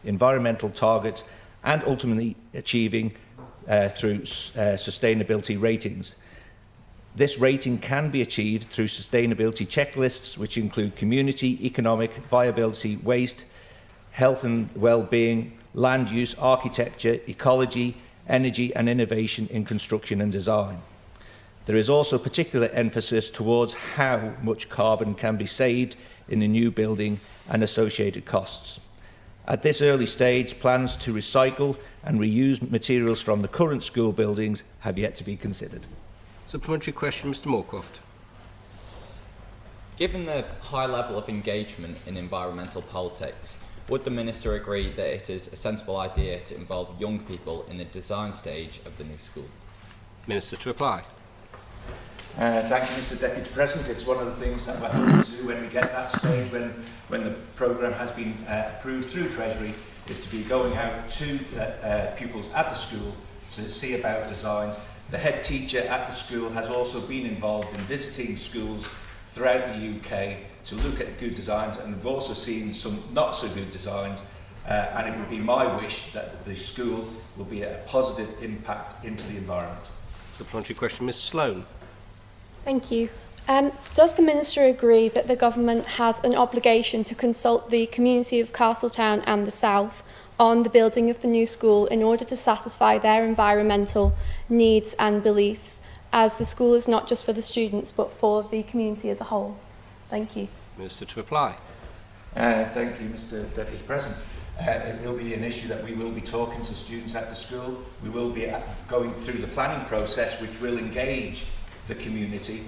environmental targets and ultimately achieving through sustainability ratings. This rating can be achieved through sustainability checklists, which include community, economic, viability, waste, health and well-being, land use, architecture, ecology, energy and innovation in construction and design. There is also particular emphasis towards how much carbon can be saved in the new building and associated costs. At this early stage, plans to recycle and reuse materials from the current school buildings have yet to be considered. Supplementary question, Mr Moorcroft. Given the high level of engagement in environmental politics, would the Minister agree that it is a sensible idea to involve young people in the design stage of the new school? Minister to reply. Thank you, Mr Deputy President. It's one of the things that we're hoping to do when we get that stage, when the programme has been approved through Treasury, is to be going out to pupils at the school to see about designs. The head teacher at the school has also been involved in visiting schools throughout the UK to look at good designs, and we've also seen some not so good designs, and it would be my wish that the school will be a positive impact into the environment. Supplementary question, Ms Sloan. Thank you. Does the Minister agree that the Government has an obligation to consult the community of Castletown and the South on the building of the new school in order to satisfy their environmental needs and beliefs, as the school is not just for the students but for the community as a whole? Thank you. Minister to reply. Thank you, Mr Deputy President. It will be an issue that we will be talking to students at the school. We will be going through the planning process, which will engage the community.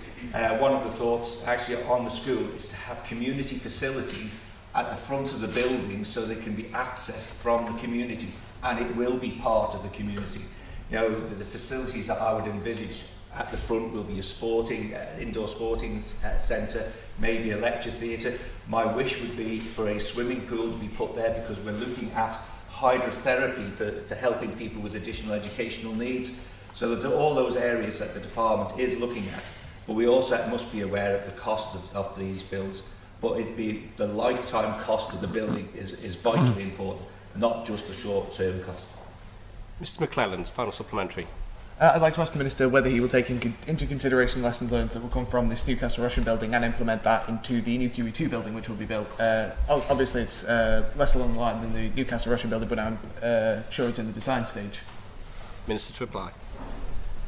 One of the thoughts actually on the school is to have community facilities at the front of the building so they can be accessed from the community, and it will be part of the community. You know, the facilities that I would envisage at the front will be a sporting, indoor sporting centre, maybe a lecture theatre. My wish would be for a swimming pool to be put there, because we're looking at hydrotherapy for helping people with additional educational needs. So there are all those areas that the department is looking at, but we also must be aware of the cost of these builds. But it'd be the lifetime cost of the building is vitally important, not just the short-term cost. Mr McClellan, final supplementary. I'd like to ask the Minister whether he will take into consideration lessons learned that will come from this new Castle Russian building and implement that into the new QE2 building, which will be built. Obviously, it's less along the line than the new Castle Russian building, but I'm sure it's in the design stage. Minister to reply.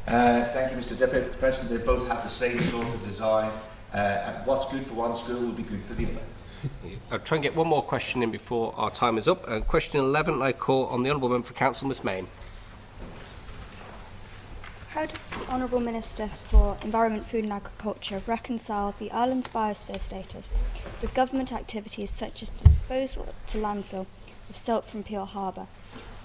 Thank you, Mr Deputy President. They both have the same sort of design, and what's good for one school will be good for the other. I'll try and get one more question in before our time is up. Question 11, I call on the Honourable Member for Council, Ms Mayne. How does the Honourable Minister for Environment, Food and Agriculture reconcile the island's biosphere status with government activities such as the disposal to landfill of silt from Peel Harbour,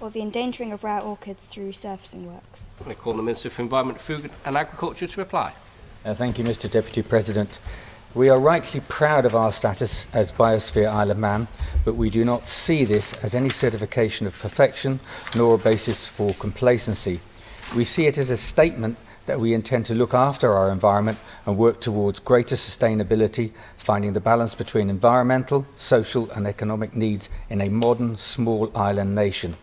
or the endangering of rare orchids through surfacing works? I call on the Minister for Environment, Food and Agriculture to reply. Thank you, Mr Deputy President. We are rightly proud of our status as Biosphere Isle of Man, but we do not see this as any certification of perfection nor a basis for complacency. We see it as a statement that we intend to look after our environment and work towards greater sustainability, finding the balance between environmental, social and economic needs in a modern, small island nation.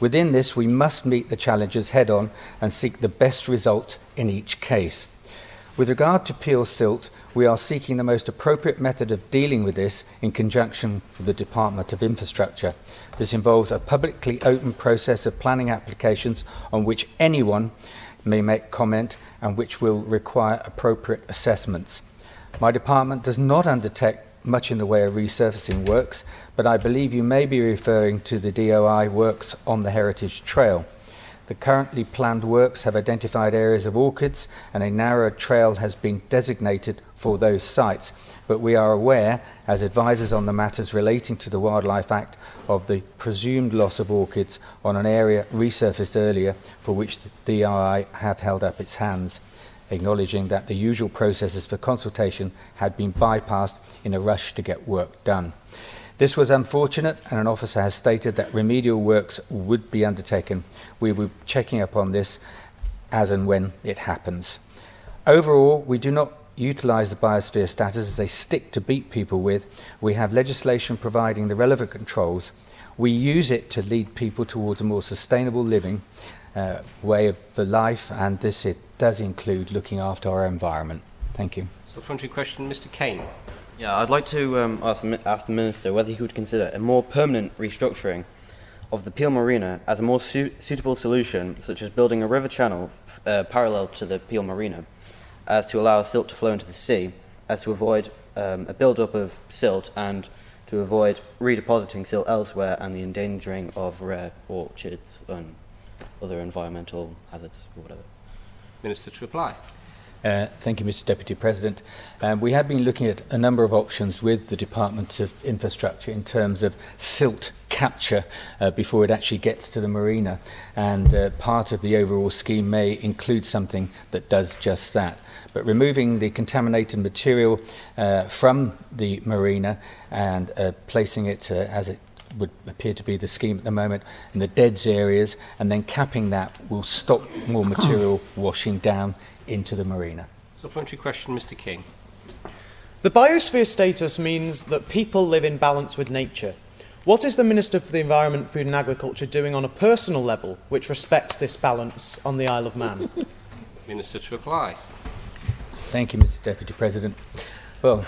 Within this, we must meet the challenges head-on and seek the best result in each case. With regard to Peel silt, we are seeking the most appropriate method of dealing with this in conjunction with the Department of Infrastructure. This involves a publicly open process of planning applications on which anyone may make comment and which will require appropriate assessments. My department does not undertake much in the way of resurfacing works, but I believe you may be referring to the DOI works on the Heritage Trail. The currently planned works have identified areas of orchids, and a narrow trail has been designated for those sites. But we are aware, as advisers on the matters relating to the Wildlife Act, of the presumed loss of orchids on an area resurfaced earlier, for which the DRI have held up its hands, acknowledging that the usual processes for consultation had been bypassed in a rush to get work done. This was unfortunate, and an officer has stated that remedial works would be undertaken. We will be checking up on this as and when it happens. Overall, we do not utilise the biosphere status as a stick to beat people with. We have legislation providing the relevant controls. We use it to lead people towards a more sustainable living way of the life, and this it does include looking after our environment. Thank you. Supplementary question, Mr. Kane. Yeah, I'd like to ask the Minister whether he would consider a more permanent restructuring of the Peel Marina as a more suitable solution, such as building a river channel parallel to the Peel Marina, as to allow silt to flow into the sea, as to avoid a build-up of silt and to avoid redepositing silt elsewhere and the endangering of rare orchids and other environmental hazards or whatever. Minister to reply. Thank you, Mr. Deputy President. We have been looking at a number of options with the Department of Infrastructure in terms of silt capture before it actually gets to the marina, and part of the overall scheme may include something that does just that. But removing the contaminated material from the marina and placing it as it would appear to be the scheme at the moment in the DEADS areas, and then capping that will stop more material washing down into the marina. Supplementary question, Mr. King. The biosphere status means that people live in balance with nature. What is the Minister for the Environment, Food and Agriculture doing on a personal level which respects this balance on the Isle of Man? Minister to reply. Thank you, Mr. Deputy President. Well,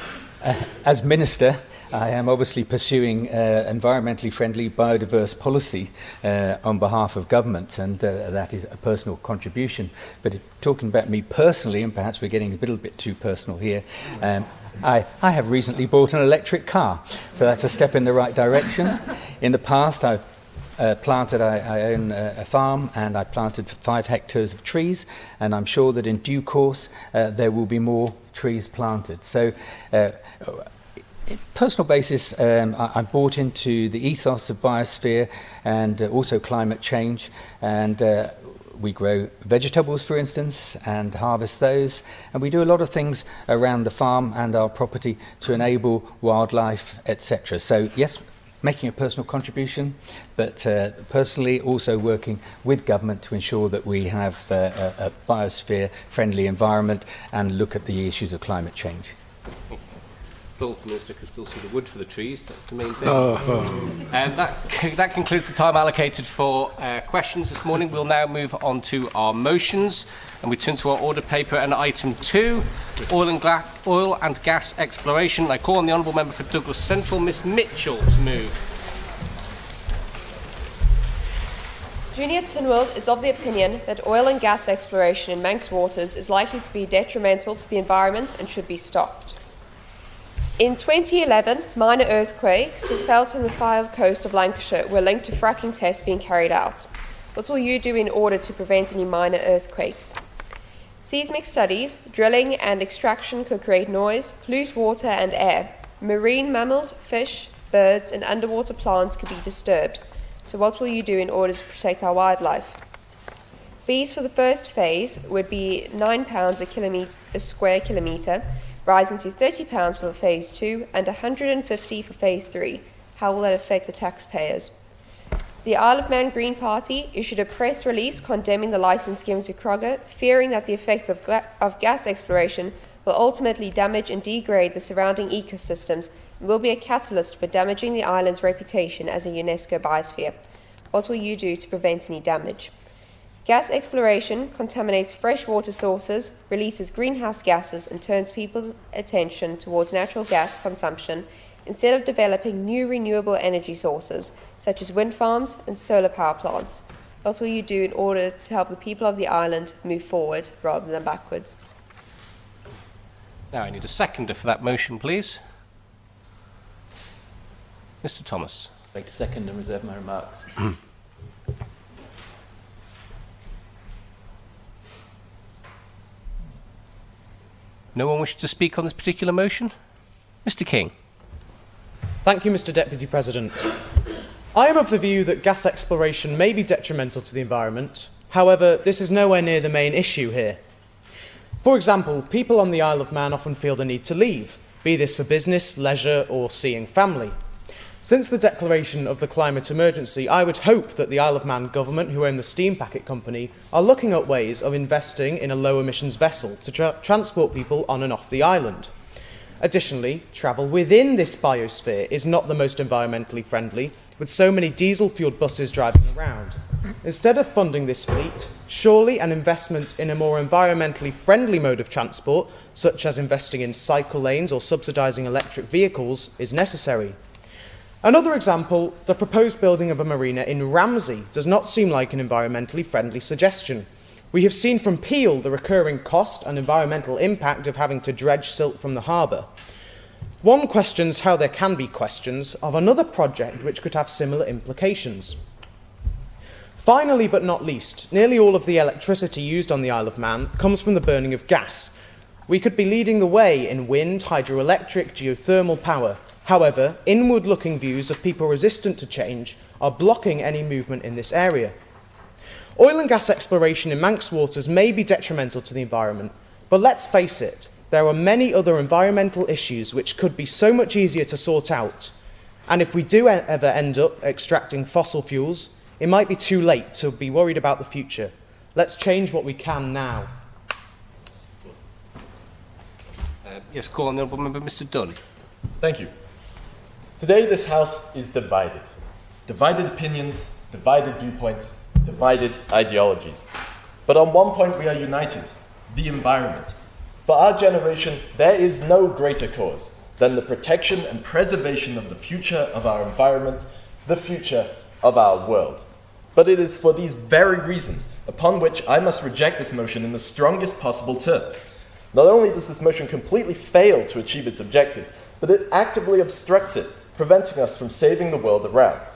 as Minister, I am obviously pursuing environmentally friendly biodiverse policy on behalf of government, and that is a personal contribution. But talking about me personally, and perhaps we're getting a little bit too personal here, I have recently bought an electric car, so that's a step in the right direction. In the past, I've I own a farm, and I planted 5 hectares of trees, and I'm sure that in due course there will be more trees planted. So. Personal basis, I'm bought into the ethos of biosphere and also climate change, and we grow vegetables, for instance, and harvest those, and we do a lot of things around the farm and our property to enable wildlife, etc. So yes, making a personal contribution, but personally also working with government to ensure that we have a biosphere friendly environment and look at the issues of climate change. The Minister can still see the wood for the trees, that's the main thing. And that concludes the time allocated for questions this morning. We'll now move on to our motions, and we turn to our order paper and item 2, oil and gas exploration. I call on the Honourable Member for Douglas Central, Miss Mitchell, to move. Junior Tynwald is of the opinion that oil and gas exploration in Manx waters is likely to be detrimental to the environment and should be stopped. In 2011, minor earthquakes that felt in the far coast of Lancashire were linked to fracking tests being carried out. What will you do in order to prevent any minor earthquakes? Seismic studies, drilling and extraction could create noise, loose water and air. Marine mammals, fish, birds and underwater plants could be disturbed. So what will you do in order to protect our wildlife? Fees for the first phase would be £9 a square kilometre, rising to £30 for Phase 2 and £150 for Phase 3. How will that affect the taxpayers? The Isle of Man Green Party issued a press release condemning the licence given to Croger, fearing that the effects of gas exploration will ultimately damage and degrade the surrounding ecosystems and will be a catalyst for damaging the island's reputation as a UNESCO biosphere. What will you do to prevent any damage? Gas exploration contaminates freshwater sources, releases greenhouse gases, and turns people's attention towards natural gas consumption instead of developing new renewable energy sources, such as wind farms and solar power plants. What will you do in order to help the people of the island move forward rather than backwards? Now I need a seconder for that motion, please. Mr. Thomas. I'd like to second and reserve my remarks. No one wishes to speak on this particular motion? Mr. King. Thank you, Mr. Deputy President. I am of the view that gas exploration may be detrimental to the environment. However, this is nowhere near the main issue here. For example, people on the Isle of Man often feel the need to leave, be this for business, leisure, or seeing family. Since the declaration of the climate emergency, I would hope that the Isle of Man government, who own the steam packet company, are looking at ways of investing in a low-emissions vessel to transport people on and off the island. Additionally, travel within this biosphere is not the most environmentally friendly, with so many diesel-fueled buses driving around. Instead of funding this fleet, surely an investment in a more environmentally friendly mode of transport, such as investing in cycle lanes or subsidising electric vehicles, is necessary. Another example, the proposed building of a marina in Ramsey does not seem like an environmentally friendly suggestion. We have seen from Peel the recurring cost and environmental impact of having to dredge silt from the harbour. One questions how there can be questions of another project which could have similar implications. Finally, but not least, nearly all of the electricity used on the Isle of Man comes from the burning of gas. We could be leading the way in wind, hydroelectric, geothermal power. However, inward-looking views of people resistant to change are blocking any movement in this area. Oil and gas exploration in Manx waters may be detrimental to the environment, but let's face it, there are many other environmental issues which could be so much easier to sort out. And if we do ever end up extracting fossil fuels, it might be too late to be worried about the future. Let's change what we can now. Yes, call on the Honourable Member, Mr. Dunn. Thank you. Today this House is divided. Divided opinions, divided viewpoints, divided ideologies. But on one point we are united, the environment. For our generation, there is no greater cause than the protection and preservation of the future of our environment, the future of our world. But it is for these very reasons upon which I must reject this motion in the strongest possible terms. Not only does this motion completely fail to achieve its objective, but it actively obstructs it, preventing us from saving the world around.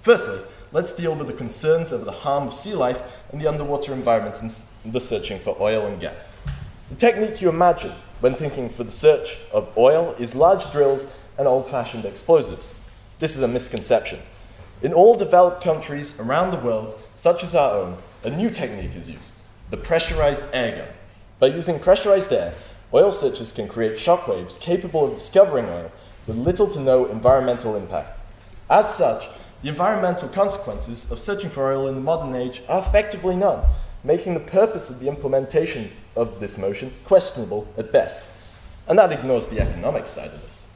Firstly, let's deal with the concerns over the harm of sea life and the underwater environment in the searching for oil and gas. The technique you imagine when thinking for the search of oil is large drills and old-fashioned explosives. This is a misconception. In all developed countries around the world, such as our own, a new technique is used, the pressurized air gun. By using pressurized air, oil searchers can create shockwaves capable of discovering oil with little to no environmental impact. As such, the environmental consequences of searching for oil in the modern age are effectively none, making the purpose of the implementation of this motion questionable at best. And that ignores the economic side of this.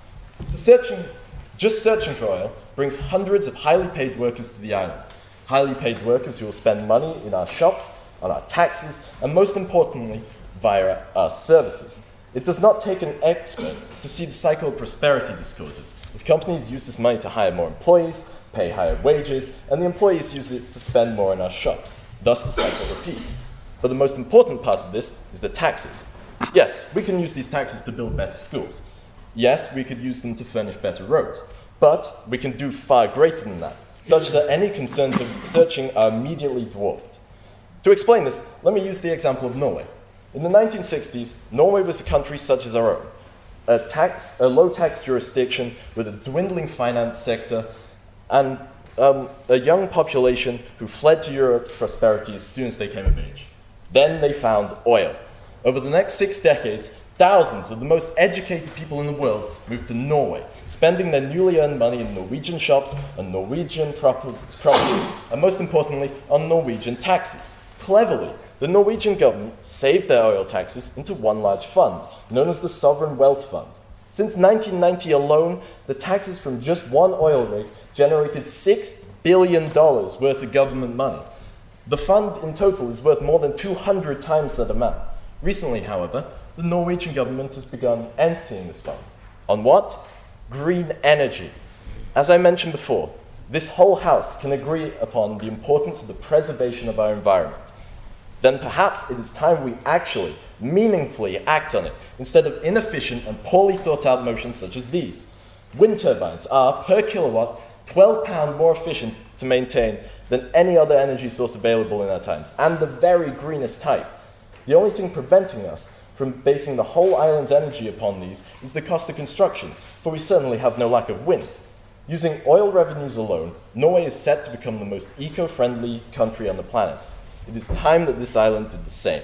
Just searching for oil brings hundreds of highly paid workers to the island. Highly paid workers who will spend money in our shops, on our taxes, and most importantly, via our services. It does not take an expert to see the cycle of prosperity this causes, as companies use this money to hire more employees, pay higher wages, and the employees use it to spend more in our shops. Thus, the cycle repeats. But the most important part of this is the taxes. Yes, we can use these taxes to build better schools. Yes, we could use them to furnish better roads. But we can do far greater than that, such that any concerns of searching are immediately dwarfed. To explain this, let me use the example of Norway. In the 1960s, Norway was a country such as our own, a low-tax jurisdiction with a dwindling finance sector and a young population who fled to Europe's prosperity as soon as they came of age. Then they found oil. Over the next 6 decades, thousands of the most educated people in the world moved to Norway, spending their newly earned money in Norwegian shops, on Norwegian property, and most importantly, on Norwegian taxes. Cleverly, the Norwegian government saved their oil taxes into one large fund, known as the Sovereign Wealth Fund. Since 1990 alone, the taxes from just one oil rig generated $6 billion worth of government money. The fund in total is worth more than 200 times that amount. Recently, however, the Norwegian government has begun emptying this fund. On what? Green energy. As I mentioned before, this whole House can agree upon the importance of the preservation of our environment. Then perhaps it is time we actually, meaningfully act on it, instead of inefficient and poorly thought out motions such as these. Wind turbines are, per kilowatt, £12 more efficient to maintain than any other energy source available in our times, and the very greenest type. The only thing preventing us from basing the whole island's energy upon these is the cost of construction, for we certainly have no lack of wind. Using oil revenues alone, Norway is set to become the most eco-friendly country on the planet. It is time that this island did the same.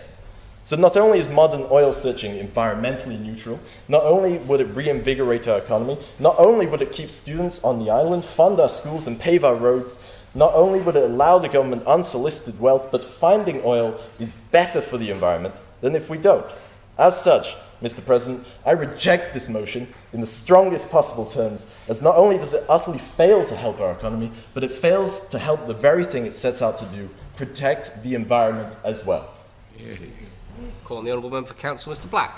So not only is modern oil searching environmentally neutral, not only would it reinvigorate our economy, not only would it keep students on the island, fund our schools and pave our roads, not only would it allow the government unsolicited wealth, but finding oil is better for the environment than if we don't. As such, Mr. President, I reject this motion in the strongest possible terms, as not only does it utterly fail to help our economy, but it fails to help the very thing it sets out to do, protect the environment as well. Yeah. Calling the Honourable Member for Council, Mr. Black.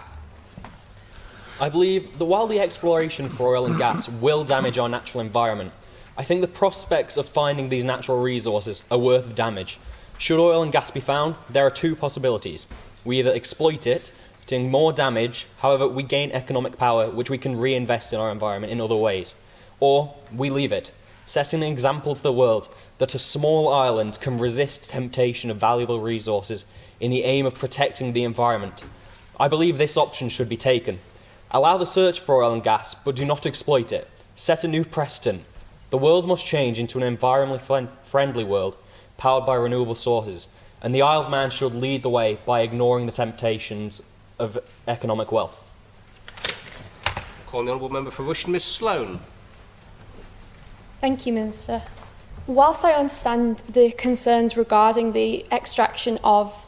I believe that while the exploration for oil and gas will damage our natural environment, I think the prospects of finding these natural resources are worth the damage. Should oil and gas be found, there are two possibilities. We either exploit it, doing more damage, however we gain economic power which we can reinvest in our environment in other ways, or we leave it, setting an example to the world that a small island can resist temptation of valuable resources in the aim of protecting the environment. I believe this option should be taken. Allow the search for oil and gas, but do not exploit it. Set a new precedent. The world must change into an environmentally friendly world powered by renewable sources, and the Isle of Man should lead the way by ignoring the temptations of economic wealth. Calling the Honourable Member for Rushden, Ms. Sloan. Thank you, Minister. Whilst I understand the concerns regarding the extraction of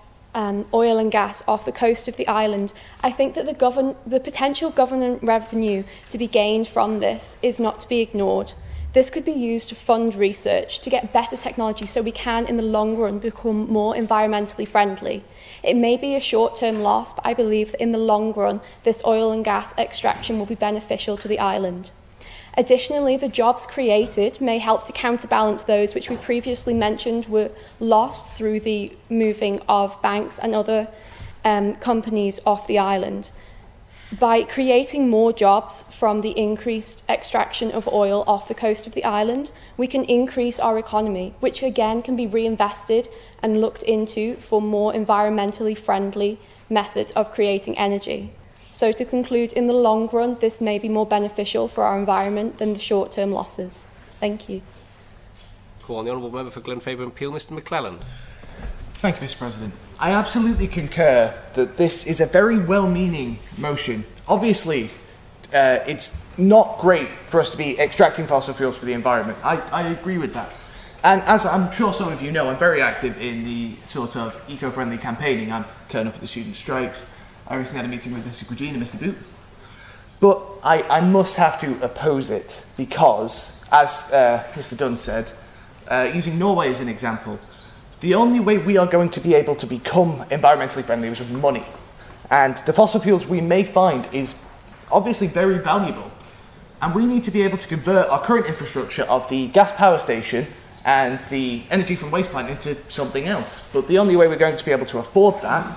oil and gas off the coast of the island, I think that the potential government revenue to be gained from this is not to be ignored. This could be used to fund research, to get better technology so we can, in the long run, become more environmentally friendly. It may be a short-term loss, but I believe that in the long run, this oil and gas extraction will be beneficial to the island. Additionally, the jobs created may help to counterbalance those which we previously mentioned were lost through the moving of banks and other companies off the island. By creating more jobs from the increased extraction of oil off the coast of the island, we can increase our economy, which again can be reinvested and looked into for more environmentally friendly methods of creating energy. So to conclude, in the long run, this may be more beneficial for our environment than the short-term losses. Thank you. Call on the Honourable Member for Glenfaber and Peel, Mr. McClelland. Thank you, Mr. President. I absolutely concur that this is a very well-meaning motion. Obviously, it's not great for us to be extracting fossil fuels for the environment. I agree with that. And as I'm sure some of you know, I'm very active in the sort of eco-friendly campaigning. I turn up at the student strikes. I recently had a meeting with Mr. Cregeen and Mr. Booth. But I must have to oppose it because, as Mr. Dunn said, using Norway as an example, the only way we are going to be able to become environmentally friendly is with money. And the fossil fuels we may find is obviously very valuable. And we need to be able to convert our current infrastructure of the gas power station and the energy from waste plant into something else. But the only way we're going to be able to afford that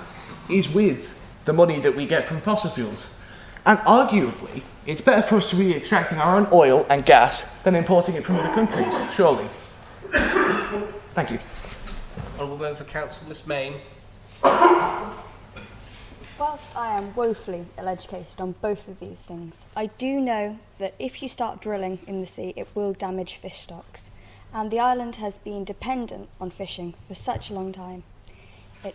is with the money that we get from fossil fuels. And arguably, it's better for us to be extracting our own oil and gas than importing it from other countries, surely. Thank you. Honourable Member for Council, Ms. Mayne. Whilst I am woefully ill-educated on both of these things, I do know that if you start drilling in the sea, it will damage fish stocks. And the island has been dependent on fishing for such a long time.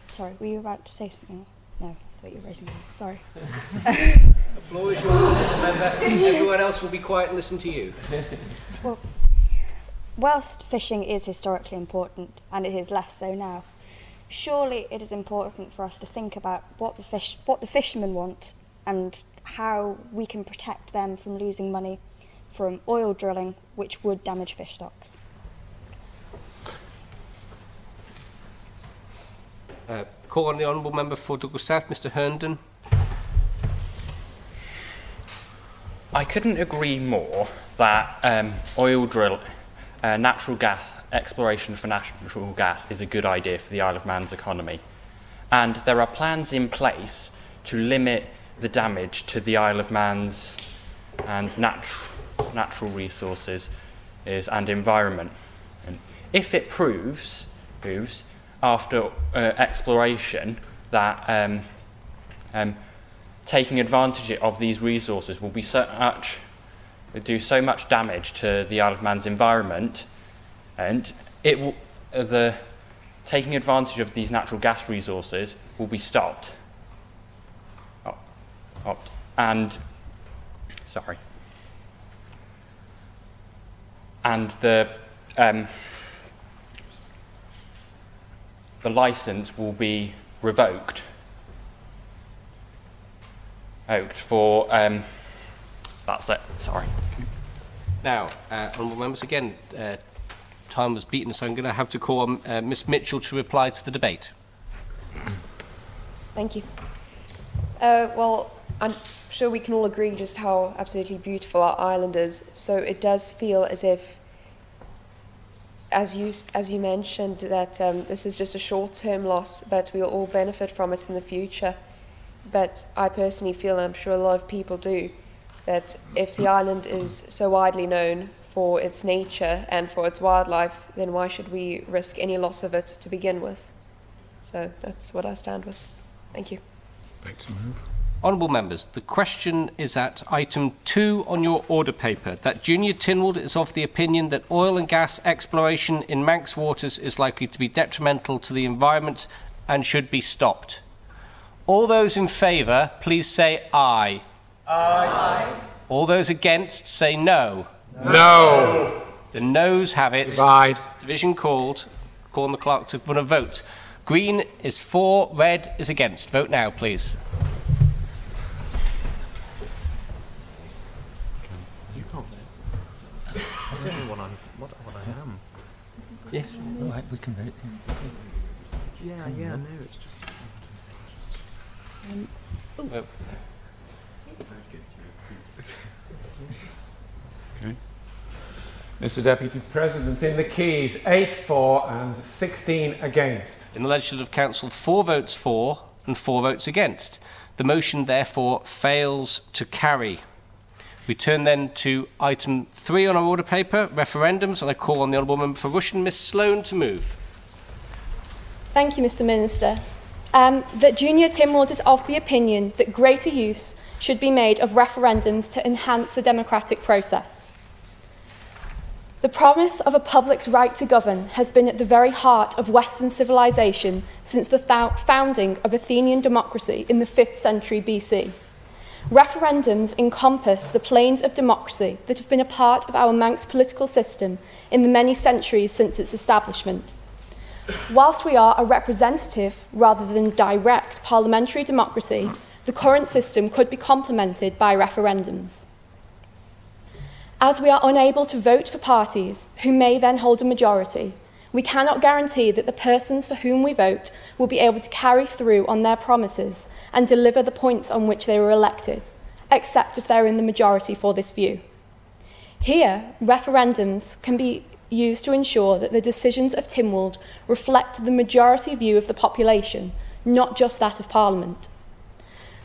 Sorry, were you about to say something? No, I thought you were raising me. Sorry. The floor is yours, Member. Everyone else will be quiet and listen to you. Well, whilst fishing is historically important, and it is less so now, surely it is important for us to think about what the fishermen want and how we can protect them from losing money from oil drilling, which would damage fish stocks. Call on the Honourable Member for Douglas South, Mr. Herndon. I couldn't agree more that oil drilling, natural gas, exploration for natural gas is a good idea for the Isle of Man's economy. And there are plans in place to limit the damage to the Isle of Man's and natural resources and environment. And if it proves after exploration that taking advantage of these resources will be do so much damage to the Isle of Man's environment, and it will, the taking advantage of these natural gas resources will be stopped. And the license will be revoked for that's it. Sorry. Now, honourable members, again, time was beaten, so I'm going to have to call on Miss Mitchell to reply to the debate. Thank you. Well, I'm sure we can all agree just how absolutely beautiful our island is. So it does feel as if, as you mentioned, that this is just a short-term loss, but we'll all benefit from it in the future. But I personally feel, and I'm sure a lot of people do, that if the island is so widely known for its nature and for its wildlife, then why should we risk any loss of it to begin with? So that's what I stand with. Thank you. Thanks, honourable members, the question is at item 2 on your order paper, that Junior Tynwald is of the opinion that oil and gas exploration in Manx waters is likely to be detrimental to the environment and should be stopped. All those in favour, please say aye. Aye. Aye. All those against, say no. No. No. The noes have it. Divide. Division called. Call on the clerk to run a vote. Green is for, red is against. Vote now, please. I don't know what I am. Yes. All right, we can vote. Yeah, no, it's just... oh. Okay. Mr Deputy President, in the Keys, 8 for and 16 against. In the Legislative Council, 4 votes for and 4 votes against. The motion therefore fails to carry. We turn then to item 3 on our order paper, referendums, and I call on the Honourable Member for Rushen, Miss Sloan, to move. Thank you, Mr Minister. That Junior Tynwald is of the opinion that greater use should be made of referendums to enhance the democratic process. The promise of a public's right to govern has been at the very heart of Western civilization since the founding of Athenian democracy in the 5th century BC. Referendums encompass the planes of democracy that have been a part of our Manx political system in the many centuries since its establishment. Whilst we are a representative rather than direct parliamentary democracy, the current system could be complemented by referendums. As we are unable to vote for parties who may then hold a majority, we cannot guarantee that the persons for whom we vote will be able to carry through on their promises and deliver the points on which they were elected, except if they're in the majority for this view. Here, referendums can be used to ensure that the decisions of Tynwald reflect the majority view of the population, not just that of Parliament.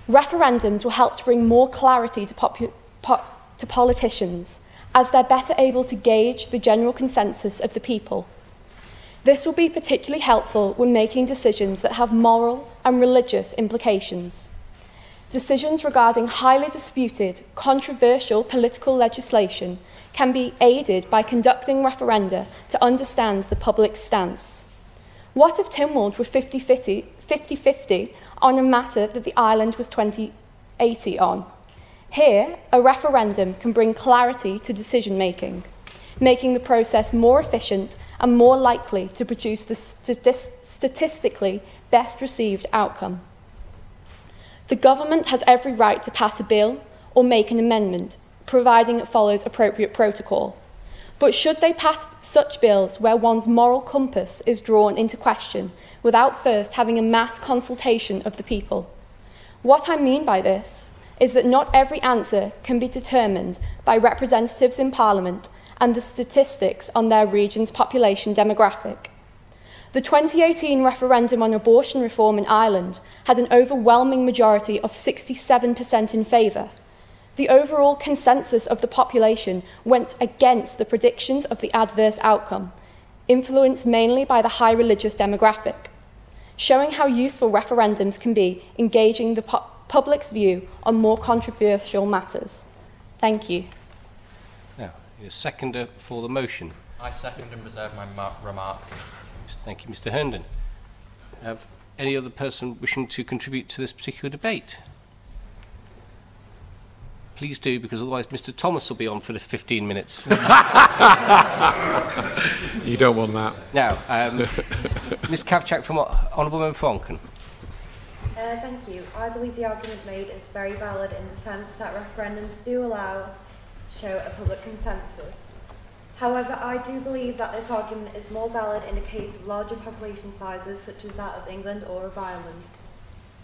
Referendums will help to bring more clarity to politicians, as they're better able to gauge the general consensus of the people. This will be particularly helpful when making decisions that have moral and religious implications. Decisions regarding highly disputed, controversial political legislation can be aided by conducting referenda to understand the public's stance. What if Tynwald were 50-50 on a matter that the island was 20-80 on? Here, a referendum can bring clarity to decision-making, making the process more efficient and more likely to produce the statistically best received outcome. The government has every right to pass a bill or make an amendment, providing it follows appropriate protocol. But should they pass such bills where one's moral compass is drawn into question without first having a mass consultation of the people? What I mean by this is that not every answer can be determined by representatives in Parliament and the statistics on their region's population demographic. The 2018 referendum on abortion reform in Ireland had an overwhelming majority of 67% in favour. the overall consensus of the population went against the predictions of the adverse outcome, influenced mainly by the high religious demographic, showing how useful referendums can be engaging the public's view on more controversial matters. Thank you. Now, your seconder for the motion. I second and reserve my remarks. Thank you, Mr. Herndon. Have any other person wishing to contribute to this particular debate? Please do, because otherwise Mr. Thomas will be on for the 15 minutes. You don't want that. Now, Ms. Kavchak from Honourable Member Flonkin. Thank you. I believe the argument made is very valid in the sense that referendums do allow show a public consensus. However, I do believe that this argument is more valid in the case of larger population sizes such as that of England or of Ireland.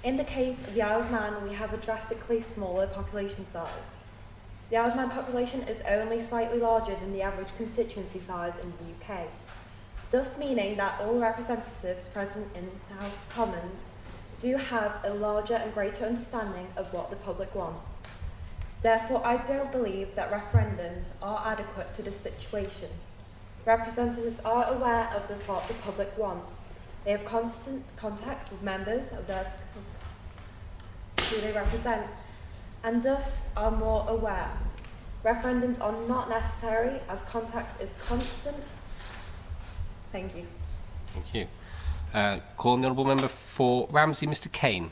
In the case of the Isle of Man, we have a drastically smaller population size. The Isle of Man population is only slightly larger than the average constituency size in the UK, thus meaning that all representatives present in the House of Commons do have a larger and greater understanding of what the public wants. Therefore, I don't believe that referendums are adequate to this situation. Representatives are aware of what the public wants. They have constant contact with members of their who they represent, and thus are more aware. Referendums are not necessary as contact is constant. Thank you. Thank you. Call the Honourable Member for Ramsey, Mr. Kane.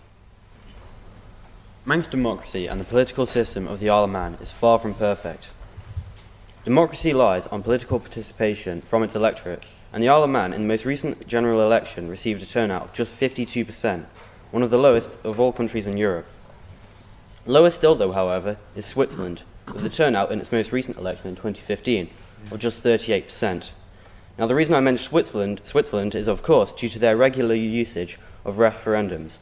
Manx democracy and the political system of the Isle of Man is far from perfect. Democracy lies on political participation from its electorate, and the Isle of Man in the most recent general election received a turnout of just 52%. One of the lowest of all countries in Europe. Lower still, though, however, is Switzerland, with the turnout in its most recent election in 2015, of just 38%. Now, the reason I mentioned Switzerland is, of course, due to their regular usage of referendums.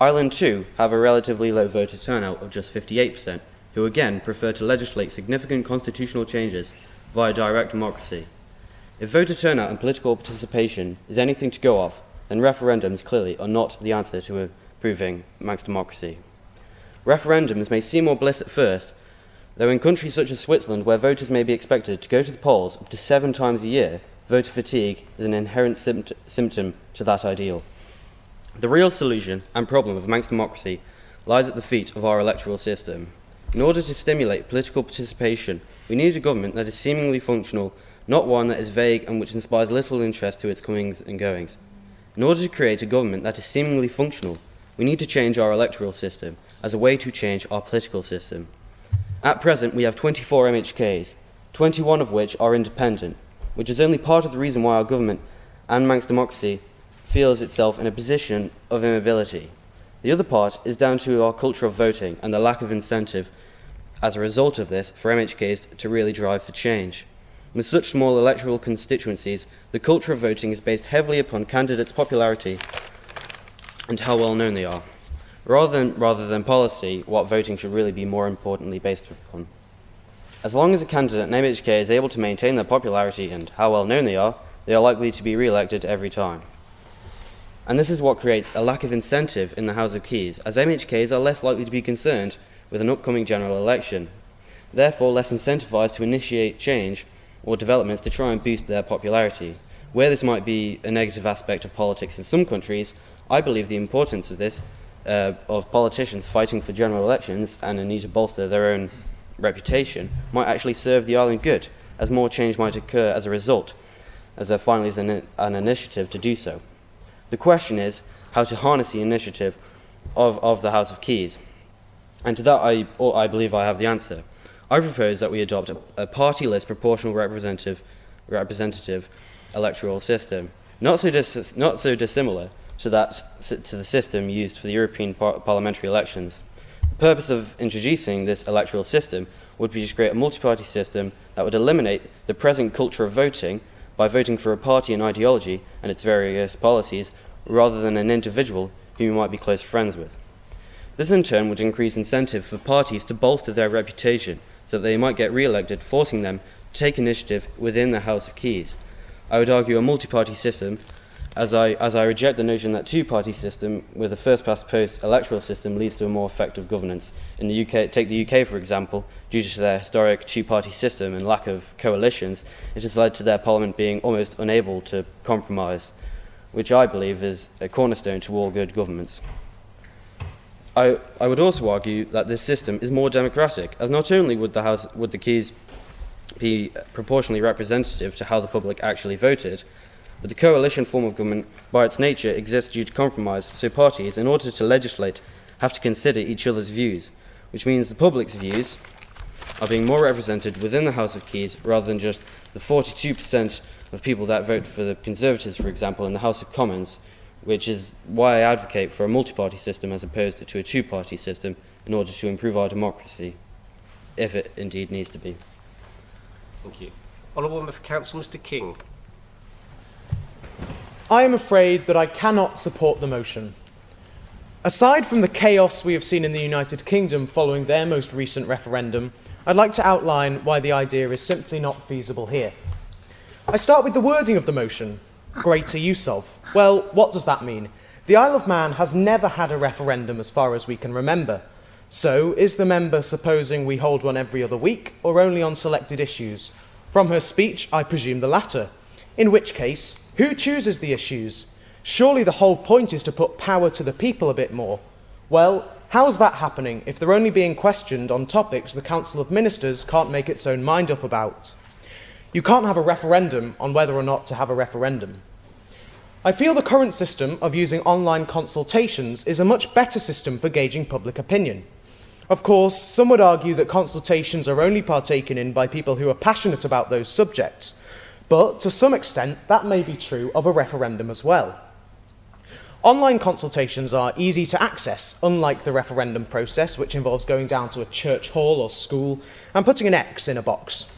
Ireland, too, have a relatively low voter turnout of just 58%, who again prefer to legislate significant constitutional changes via direct democracy. If voter turnout and political participation is anything to go off, then referendums clearly are not the answer to improving Manx democracy. Referendums may seem more bliss at first, though in countries such as Switzerland, where voters may be expected to go to the polls up to 7 times a year, voter fatigue is an inherent symptom to that ideal. The real solution and problem of Manx democracy lies at the feet of our electoral system. In order to stimulate political participation, we need a government that is seemingly functional, not one that is vague and which inspires little interest to its comings and goings. In order to create a government that is seemingly functional, we need to change our electoral system as a way to change our political system. At present, we have 24 MHKs, 21 of which are independent, which is only part of the reason why our government and Manx democracy feels itself in a position of immobility. The other part is down to our culture of voting and the lack of incentive as a result of this for MHKs to really drive for change. With such small electoral constituencies, the culture of voting is based heavily upon candidates' popularity and how well known they are, rather than policy. What voting should really be more importantly based upon. As long as a candidate in MHK is able to maintain their popularity and how well known they are likely to be re-elected every time. And this is what creates a lack of incentive in the House of Keys, as MHKs are less likely to be concerned with an upcoming general election, therefore less incentivised to initiate change or developments to try and boost their popularity. Where this might be a negative aspect of politics in some countries, I believe the importance of this, of politicians fighting for general elections and a need to bolster their own reputation, might actually serve the island good, as more change might occur as a result, as there finally is an initiative to do so. The question is how to harness the initiative of the House of Keys, and to that I believe I have the answer. I propose that we adopt a party-list proportional representative electoral system, not so dissimilar to the system used for the European parliamentary elections. The purpose of introducing this electoral system would be to create a multi-party system that would eliminate the present culture of voting by voting for a party and ideology and its various policies, rather than an individual whom you might be close friends with. This in turn would increase incentive for parties to bolster their reputation, so that they might get re-elected, forcing them to take initiative within the House of Keys. I would argue a multi-party system as I reject the notion that two-party system with a first-past-post electoral system leads to a more effective governance. In the UK, take the UK, for example, due to their historic two-party system and lack of coalitions, it has led to their parliament being almost unable to compromise, which I believe is a cornerstone to all good governments. I would also argue that this system is more democratic, as not only would the Keys be proportionally representative to how the public actually voted, but the coalition form of government, by its nature, exists due to compromise, so parties, in order to legislate, have to consider each other's views, which means the public's views are being more represented within the House of Keys rather than just the 42% of people that vote for the Conservatives, for example, in the House of Commons, which is why I advocate for a multi-party system as opposed to a two-party system in order to improve our democracy, if it indeed needs to be. Thank you. Honourable Member for Council, Mr King. I am afraid that I cannot support the motion. Aside from the chaos we have seen in the United Kingdom following their most recent referendum, I'd like to outline why the idea is simply not feasible here. I start with the wording of the motion, greater use of. Well, what does that mean? The Isle of Man has never had a referendum as far as we can remember. So, is the member supposing we hold one every other week or only on selected issues? From her speech, I presume the latter. In which case, who chooses the issues? Surely the whole point is to put power to the people a bit more. Well, how's that happening if they're only being questioned on topics the Council of Ministers can't make its own mind up about? You can't have a referendum on whether or not to have a referendum. I feel the current system of using online consultations is a much better system for gauging public opinion. Of course, some would argue that consultations are only partaken in by people who are passionate about those subjects, but to some extent, that may be true of a referendum as well. Online consultations are easy to access, unlike the referendum process, which involves going down to a church hall or school and putting an X in a box.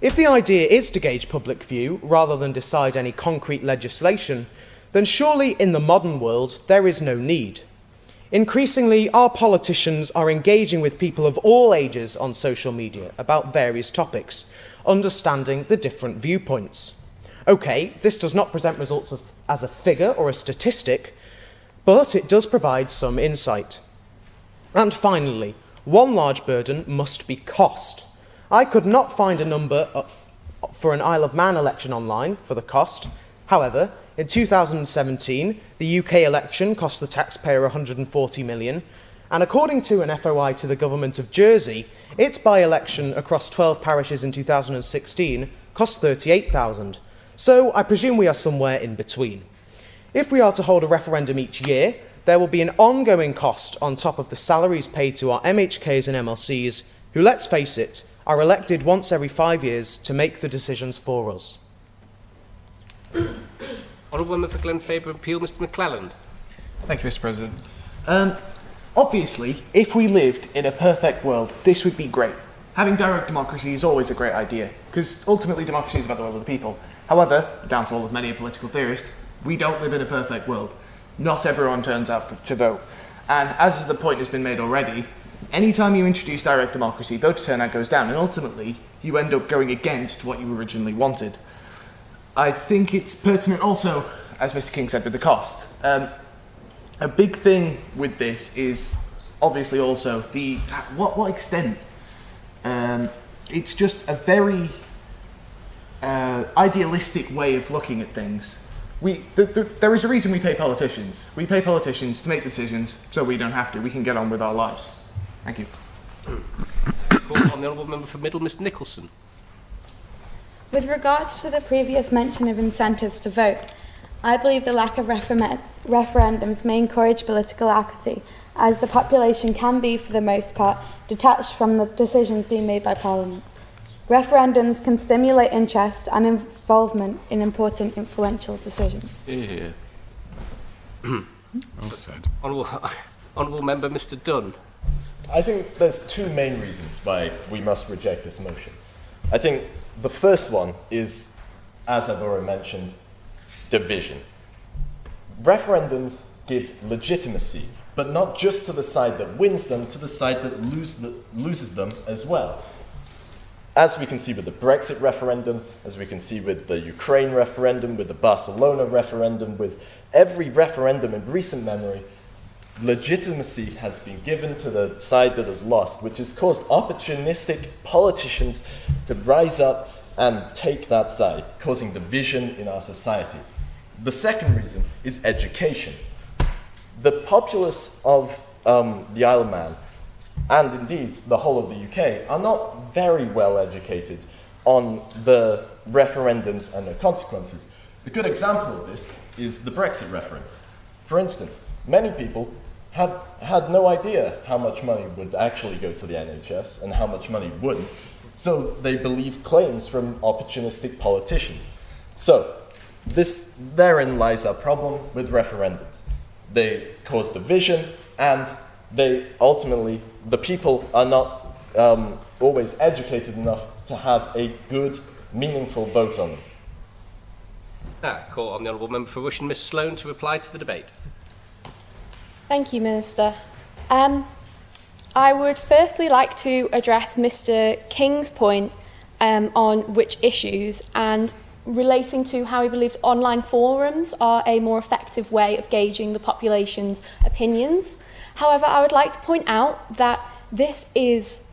If the idea is to gauge public view rather than decide any concrete legislation, then surely in the modern world there is no need. Increasingly, our politicians are engaging with people of all ages on social media about various topics, understanding the different viewpoints. Okay, this does not present results as a figure or a statistic, but it does provide some insight. And finally, one large burden must be cost. I could not find a number for an Isle of Man election online for the cost. However, in 2017, the UK election cost the taxpayer £140 million, and according to an FOI to the Government of Jersey, its by-election across 12 parishes in 2016 cost £38,000, so I presume we are somewhere in between. If we are to hold a referendum each year, there will be an ongoing cost on top of the salaries paid to our MHKs and MLCs, who, let's face it, are elected once every 5 years to make the decisions for us. Honourable Member for Glenfaber and Peel, Mr McClelland. Thank you, Mr President. Obviously, if we lived in a perfect world, this would be great. Having direct democracy is always a great idea, because ultimately democracy is about the will of the people. However, the downfall of many a political theorist, we don't live in a perfect world. Not everyone turns out to vote. And as the point has been made already, any time you introduce direct democracy, voter turnout goes down, and ultimately you end up going against what you originally wanted. I think it's pertinent also, as Mr King said, with the cost. A big thing with this is obviously also the what extent. It's just a very idealistic way of looking at things. There is a reason we pay politicians. We pay politicians to make decisions so we don't have to. We can get on with our lives. Thank you. Call on the Honourable Member for Middle, Ms Nicholson. With regards to the previous mention of incentives to vote, I believe the lack of referendums may encourage political apathy, as the population can be, for the most part, detached from the decisions being made by Parliament. Referendums can stimulate interest and involvement in important, influential decisions. Yeah. Well said. Honourable Member, Mr Dunn. I think there's two main reasons why we must reject this motion. I think the first one is, as I've already mentioned, division. Referendums give legitimacy, but not just to the side that wins them, to the side that loses them as well. As we can see with the Brexit referendum, as we can see with the Ukraine referendum, with the Barcelona referendum, with every referendum in recent memory, legitimacy has been given to the side that has lost, which has caused opportunistic politicians to rise up and take that side, causing division in our society. The second reason is education. The populace of the Isle of Man, and indeed the whole of the UK, are not very well educated on the referendums and their consequences. A good example of this is the Brexit referendum. For instance, many people have had no idea how much money would actually go to the NHS and how much money wouldn't, so they believed claims from opportunistic politicians. So therein lies our problem with referendums. They cause division, and they ultimately, the people are not always educated enough to have a good, meaningful vote on them. I call on the Honourable Member for Rushden, Ms Sloan, to reply to the debate. Thank you, Minister. I would firstly like to address Mr King's point on which issues and relating to how he believes online forums are a more effective way of gauging the population's opinions. However, I would like to point out that this is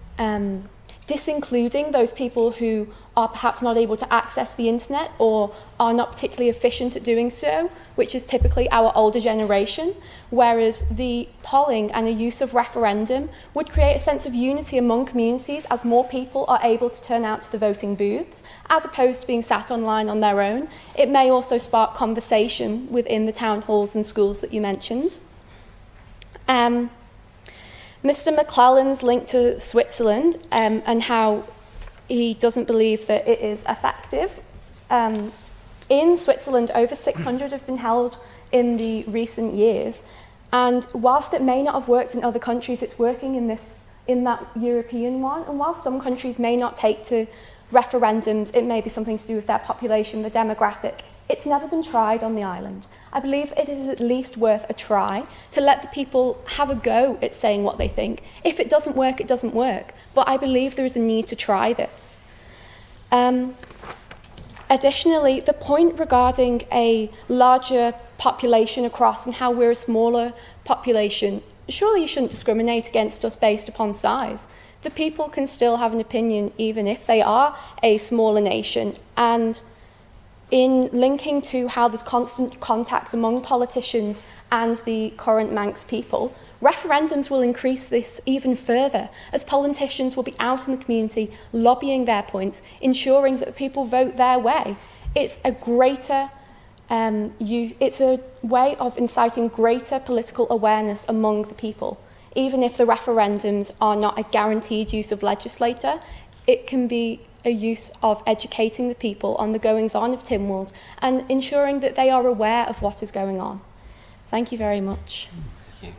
disincluding those people who are perhaps not able to access the internet or are not particularly efficient at doing so, which is typically our older generation, whereas the polling and the use of referendum would create a sense of unity among communities as more people are able to turn out to the voting booths, as opposed to being sat online on their own. It may also spark conversation within the town halls and schools that you mentioned. Mr McClellan's link to Switzerland and how he doesn't believe that it is effective. In Switzerland, over 600 have been held in the recent years, and whilst it may not have worked in other countries, it's working in that European one. And whilst some countries may not take to referendums, it may be something to do with their population, the demographic. It's never been tried on the island. I believe it is at least worth a try to let the people have a go at saying what they think. If it doesn't work, it doesn't work. But I believe there is a need to try this. Additionally, the point regarding a larger population across and how we're a smaller population, surely you shouldn't discriminate against us based upon size. The people can still have an opinion even if they are a smaller nation. And in linking to how there's constant contact among politicians and the current Manx people, referendums will increase this even further, as politicians will be out in the community lobbying their points, ensuring that people vote their way. It's a greater, it's a way of inciting greater political awareness among the people. Even if the referendums are not a guaranteed use of legislature, it can be a use of educating the people on the goings-on of Tynwald and ensuring that they are aware of what is going on. Thank you very much. Thank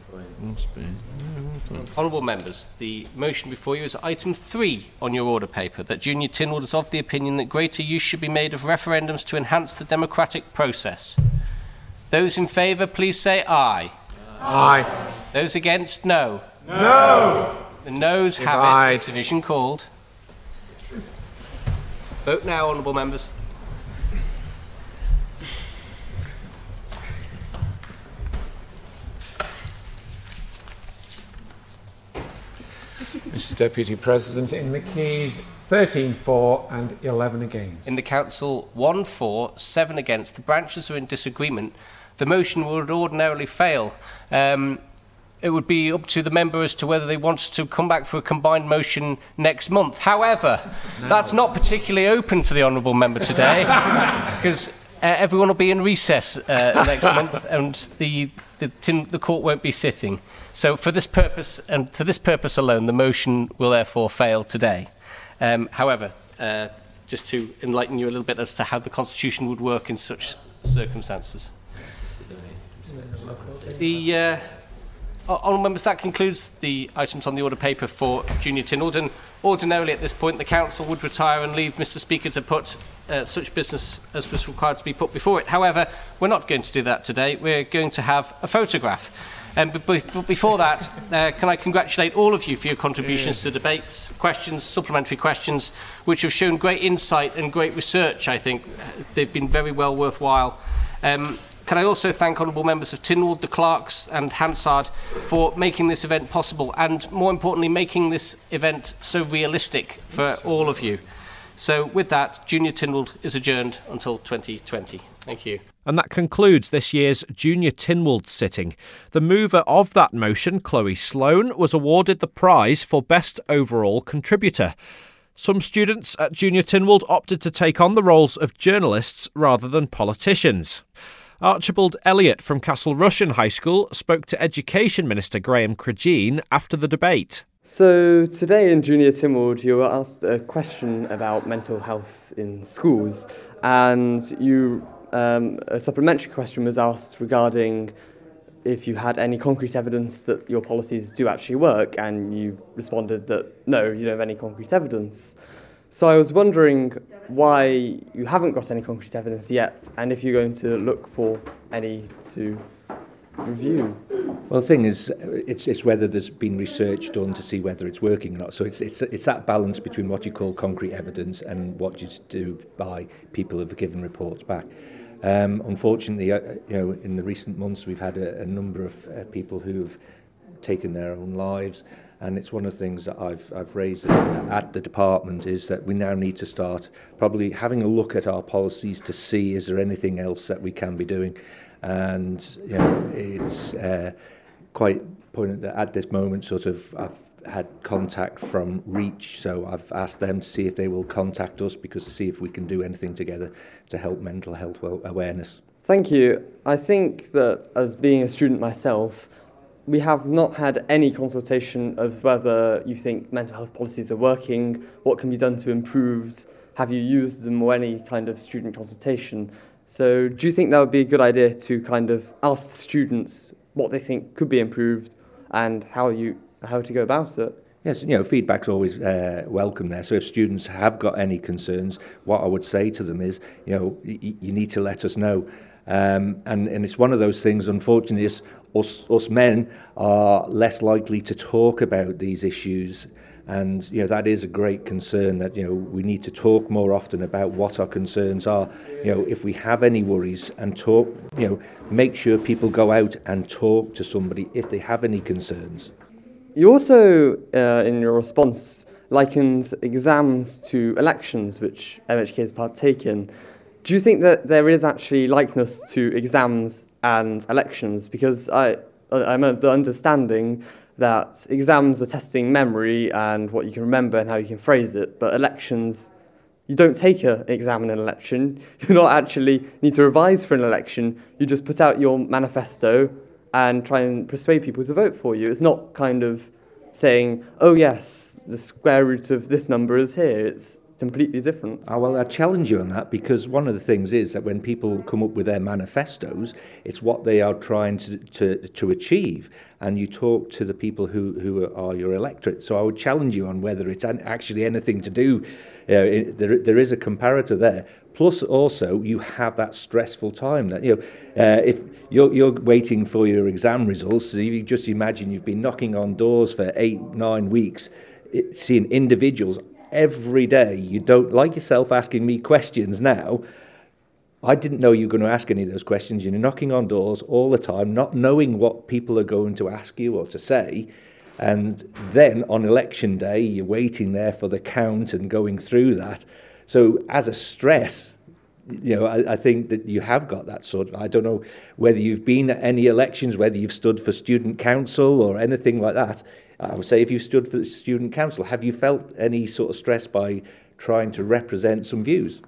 you. Honourable members, the motion before you is item 3 on your order paper, that Junior Tynwald is of the opinion that greater use should be made of referendums to enhance the democratic process. Those in favour, please say aye. Aye. Those against, no. No. The noes have it. The division called. Vote now, Honourable Members. Mr Deputy President, in the Keys, 13-4 and 11 against. In the Council, 1-4, 7 against. The branches are in disagreement. The motion would ordinarily fail. It would be up to the member as to whether they wanted to come back for a combined motion next month. However, that's not particularly open to the Honourable Member today, because everyone will be in recess next month and the court won't be sitting. So for this purpose, and for this purpose alone, the motion will therefore fail today. However, just to enlighten you a little bit as to how the Constitution would work in such circumstances. Honourable Members, that concludes the items on the order paper for Junior Tynwald, and ordinarily at this point the Council would retire and leave Mr Speaker to put such business as was required to be put before it. However, we're not going to do that today. We're going to have a photograph. But before that, can I congratulate all of you for your contributions to debates, questions, supplementary questions, which have shown great insight and great research, I think. They've been very well worthwhile. Can I also thank honourable members of Tynwald, the Clerks and Hansard for making this event possible and, more importantly, making this event so realistic for all of you. So with that, Junior Tynwald is adjourned until 2020. Thank you. And that concludes this year's Junior Tynwald sitting. The mover of that motion, Chloe Sloan, was awarded the prize for Best Overall Contributor. Some students at Junior Tynwald opted to take on the roles of journalists rather than politicians. Archibald Elliott from Castle Rushen High School spoke to Education Minister Graham Cregeen after the debate. So today in Junior Tynwald you were asked a question about mental health in schools, and you a supplementary question was asked regarding if you had any concrete evidence that your policies do actually work, and you responded that no, you don't have any concrete evidence. So I was wondering why you haven't got any concrete evidence yet, and if you're going to look for any to review. Well, the thing is, it's whether there's been research done to see whether it's working or not. So it's that balance between what you call concrete evidence and what you do by people who have given reports back. Unfortunately, in the recent months we've had a number of people who've taken their own lives, and it's one of the things that I've raised at the department is that we now need to start probably having a look at our policies to see is there anything else that we can be doing. And it's quite poignant that at this moment I've had contact from REACH, so I've asked them to see if they will contact us to see if we can do anything together to help mental health awareness. Thank you. I think that as being a student myself, we have not had any consultation of whether you think mental health policies are working, what can be done to improve, have you used them, or any kind of student consultation. So do you think that would be a good idea to kind of ask students what they think could be improved and how to go about it? Yes, feedback's always welcome there. So if students have got any concerns, what I would say to them is, you need to let us know. And it's one of those things, unfortunately, us men are less likely to talk about these issues. And, that is a great concern that, we need to talk more often about what our concerns are. If we have any worries and talk, make sure people go out and talk to somebody if they have any concerns. You also, in your response, likened exams to elections, which MHK has partaken. Do you think that there is actually likeness to exams and elections? Because I'm of the understanding that exams are testing memory and what you can remember and how you can phrase it, but elections, you don't take an exam in an election, you not actually need to revise for an election, you just put out your manifesto and try and persuade people to vote for you. It's not kind of saying, oh yes, the square root of this number is here, it's completely different. Well, I challenge you on that, because one of the things is that when people come up with their manifestos, it's what they are trying to achieve, and you talk to the people who are your electorate. So I would challenge you on whether it's actually anything to do. There is a comparator there. Plus, also, you have that stressful time that if you're waiting for your exam results, so you just imagine you've been knocking on doors for 8-9 weeks, seeing individuals. Every day, you don't like yourself asking me questions now. I didn't know you were going to ask any of those questions. You're knocking on doors all the time, not knowing what people are going to ask you or to say. And then on election day, you're waiting there for the count and going through that. So as a stress, I think that you have got that sort of, I don't know whether you've been at any elections, whether you've stood for student council or anything like that. I would say if you stood for the student council, have you felt any sort of stress by trying to represent some views?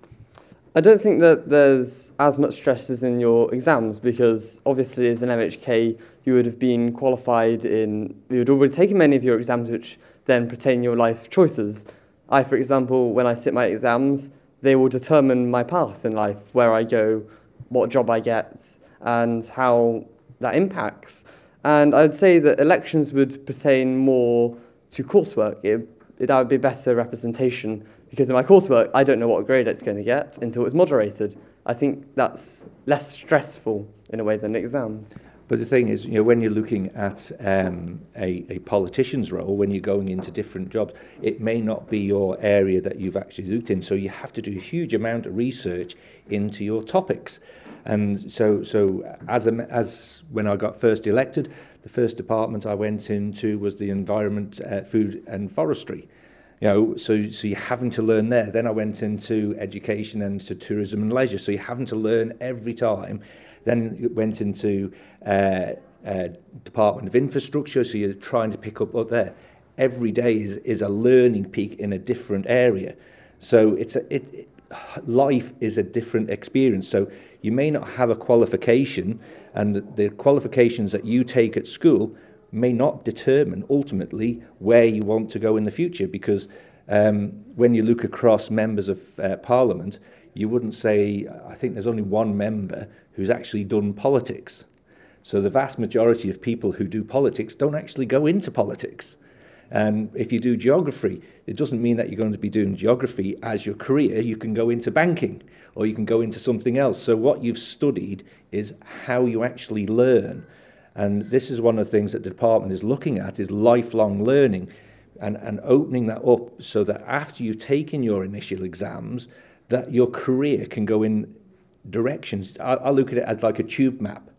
I don't think that there's as much stress as in your exams, because obviously as an MHK you would have been qualified in, you would already taken many of your exams which then pertain your life choices. I, for example, when I sit my exams, they will determine my path in life, where I go, what job I get, and how that impacts. And I'd say that elections would pertain more to coursework. That would be better representation, because in my coursework, I don't know what grade it's going to get until it's moderated. I think that's less stressful in a way than exams. But the thing is, you know, when you're looking at a politician's role, when you're going into different jobs, it may not be your area that you've actually looked in. So you have to do a huge amount of research into your topics. And so as when I got first elected, the first department I went into was the environment, food and forestry. You know, so you're having to learn there. Then I went into education and to tourism and leisure. So you're having to learn every time. Then went into Department of Infrastructure. So you're trying to pick up there. Every day is a learning peak in a different area. So life is a different experience. So you may not have a qualification, and the qualifications that you take at school may not determine ultimately where you want to go in the future, because when you look across members of Parliament, you wouldn't say, I think there's only one member who's actually done politics. So the vast majority of people who do politics don't actually go into politics. And if you do geography, it doesn't mean that you're going to be doing geography as your career. You can go into banking, or you can go into something else. So what you've studied is how you actually learn. And this is one of the things that the department is looking at, is lifelong learning and opening that up so that after you've taken your initial exams, that your career can go in directions. I look at it as like a tube map,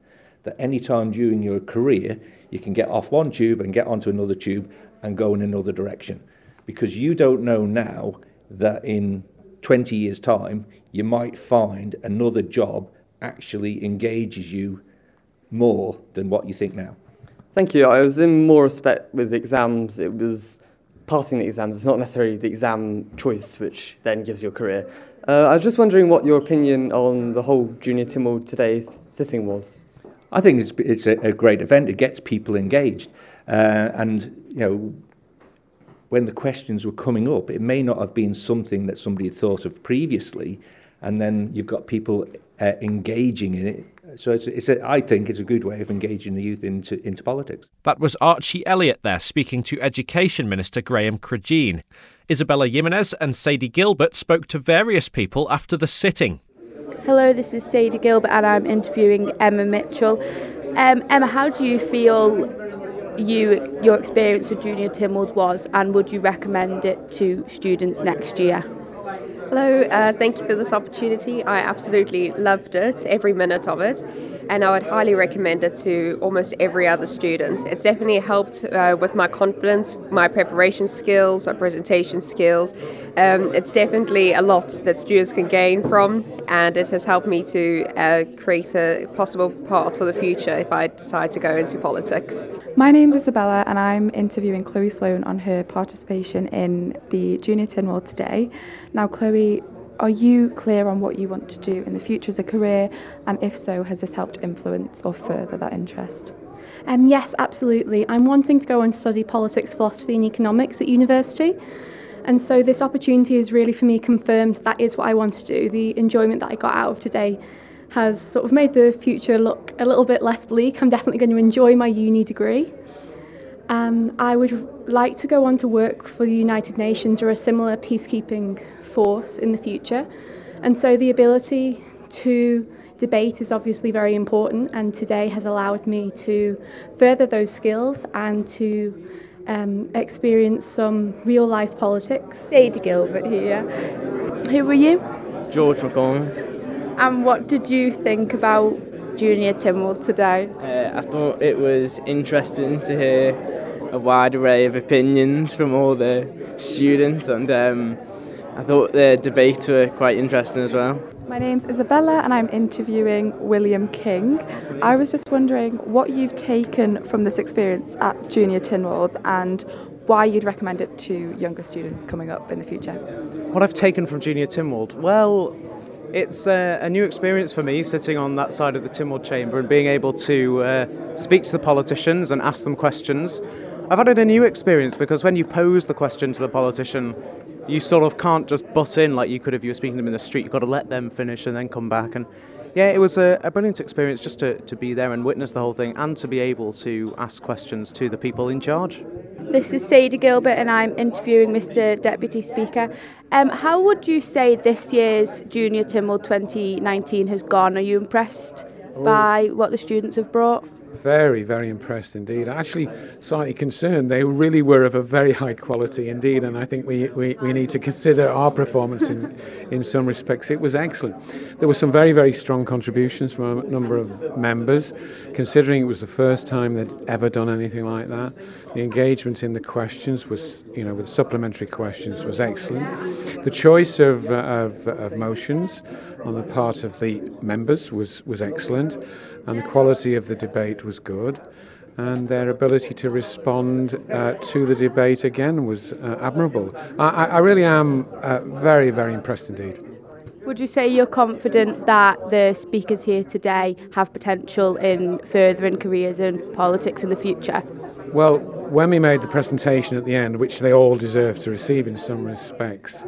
that any time during your career, you can get off one tube and get onto another tube and go in another direction. Because you don't know now that in 20 years' time, you might find another job actually engages you more than what you think now. Thank you. I was in more respect with exams. It was passing the exams. It's not necessarily the exam choice which then gives your career. I was just wondering what your opinion on the whole Junior Tynwald today's sitting was. I think it's a great event. It gets people engaged. And, you know, when the questions were coming up, it may not have been something that somebody had thought of previously, and then you've got people engaging in it. So I think it's a good way of engaging the youth into politics. That was Archie Elliott there speaking to Education Minister Graham Cregeen. Isabella Jimenez and Sadie Gilbert spoke to various people after the sitting. Hello, this is Sadie Gilbert and I'm interviewing Emma Mitchell. Emma, how do you feel your experience of Junior Tynwald was, and would you recommend it to students next year? Hello, thank you for this opportunity. I absolutely loved it, every minute of it, and I would highly recommend it to almost every other student. It's definitely helped with my confidence, my preparation skills, my presentation skills. It's definitely a lot that students can gain from, and it has helped me to create a possible path for the future if I decide to go into politics. My name's Isabella and I'm interviewing Chloe Sloan on her participation in the Junior Tynwald today. Now, Chloe, are you clear on what you want to do in the future as a career, and if so, has this helped influence or further that interest? Yes, absolutely. I'm wanting to go and study politics, philosophy and economics at university, and so this opportunity has really for me confirmed that is what I want to do. The enjoyment that I got out of today has sort of made the future look a little bit less bleak. I'm definitely going to enjoy my uni degree. I would like to go on to work for the United Nations or a similar peacekeeping force in the future. And so the ability to debate is obviously very important, and today has allowed me to further those skills and to experience some real-life politics. Sadie Gilbert here. Who were you? George McCormick. And what did you think about Junior Tynwald today? I thought it was interesting to hear a wide array of opinions from all the students, and I thought the debates were quite interesting as well. My name's Isabella and I'm interviewing William King. I was just wondering what you've taken from this experience at Junior Tynwald and why you'd recommend it to younger students coming up in the future. What I've taken from Junior Tynwald? Well, it's a new experience for me, sitting on that side of the Tynwald chamber and being able to speak to the politicians and ask them questions. I've had a new experience because when you pose the question to the politician, you sort of can't just butt in like you could if you were speaking to them in the street. You've got to let them finish and then come back. And yeah, it was a brilliant experience just to be there and witness the whole thing and to be able to ask questions to the people in charge. This is Sadie Gilbert and I'm interviewing Mr. Deputy Speaker. How would you say this year's Junior Tynwald 2019 has gone? Are you impressed by what the students have brought? Very, very impressed indeed. Actually, slightly concerned. They really were of a very high quality indeed, and I think we need to consider our performance in some respects. It was excellent. There were some very, very strong contributions from a number of members, considering it was the first time they'd ever done anything like that. The engagement in the questions was, you know, with supplementary questions was excellent. The choice of motions on the part of the members was excellent, and the quality of the debate was good, and their ability to respond to the debate again was admirable. I really am very, very impressed indeed. Would you say you're confident that the speakers here today have potential in furthering careers in politics in the future? Well, when we made the presentation at the end, which they all deserve to receive in some respects,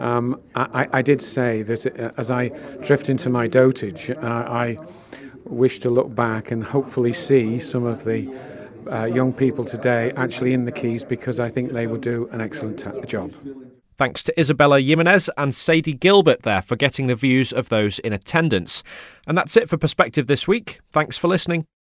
I did say that as I drift into my dotage, I wish to look back and hopefully see some of the young people today actually in the Keys, because I think they will do an excellent job. Thanks to Isabella Jimenez and Sadie Gilbert there for getting the views of those in attendance. And that's it for Perspective this week. Thanks for listening.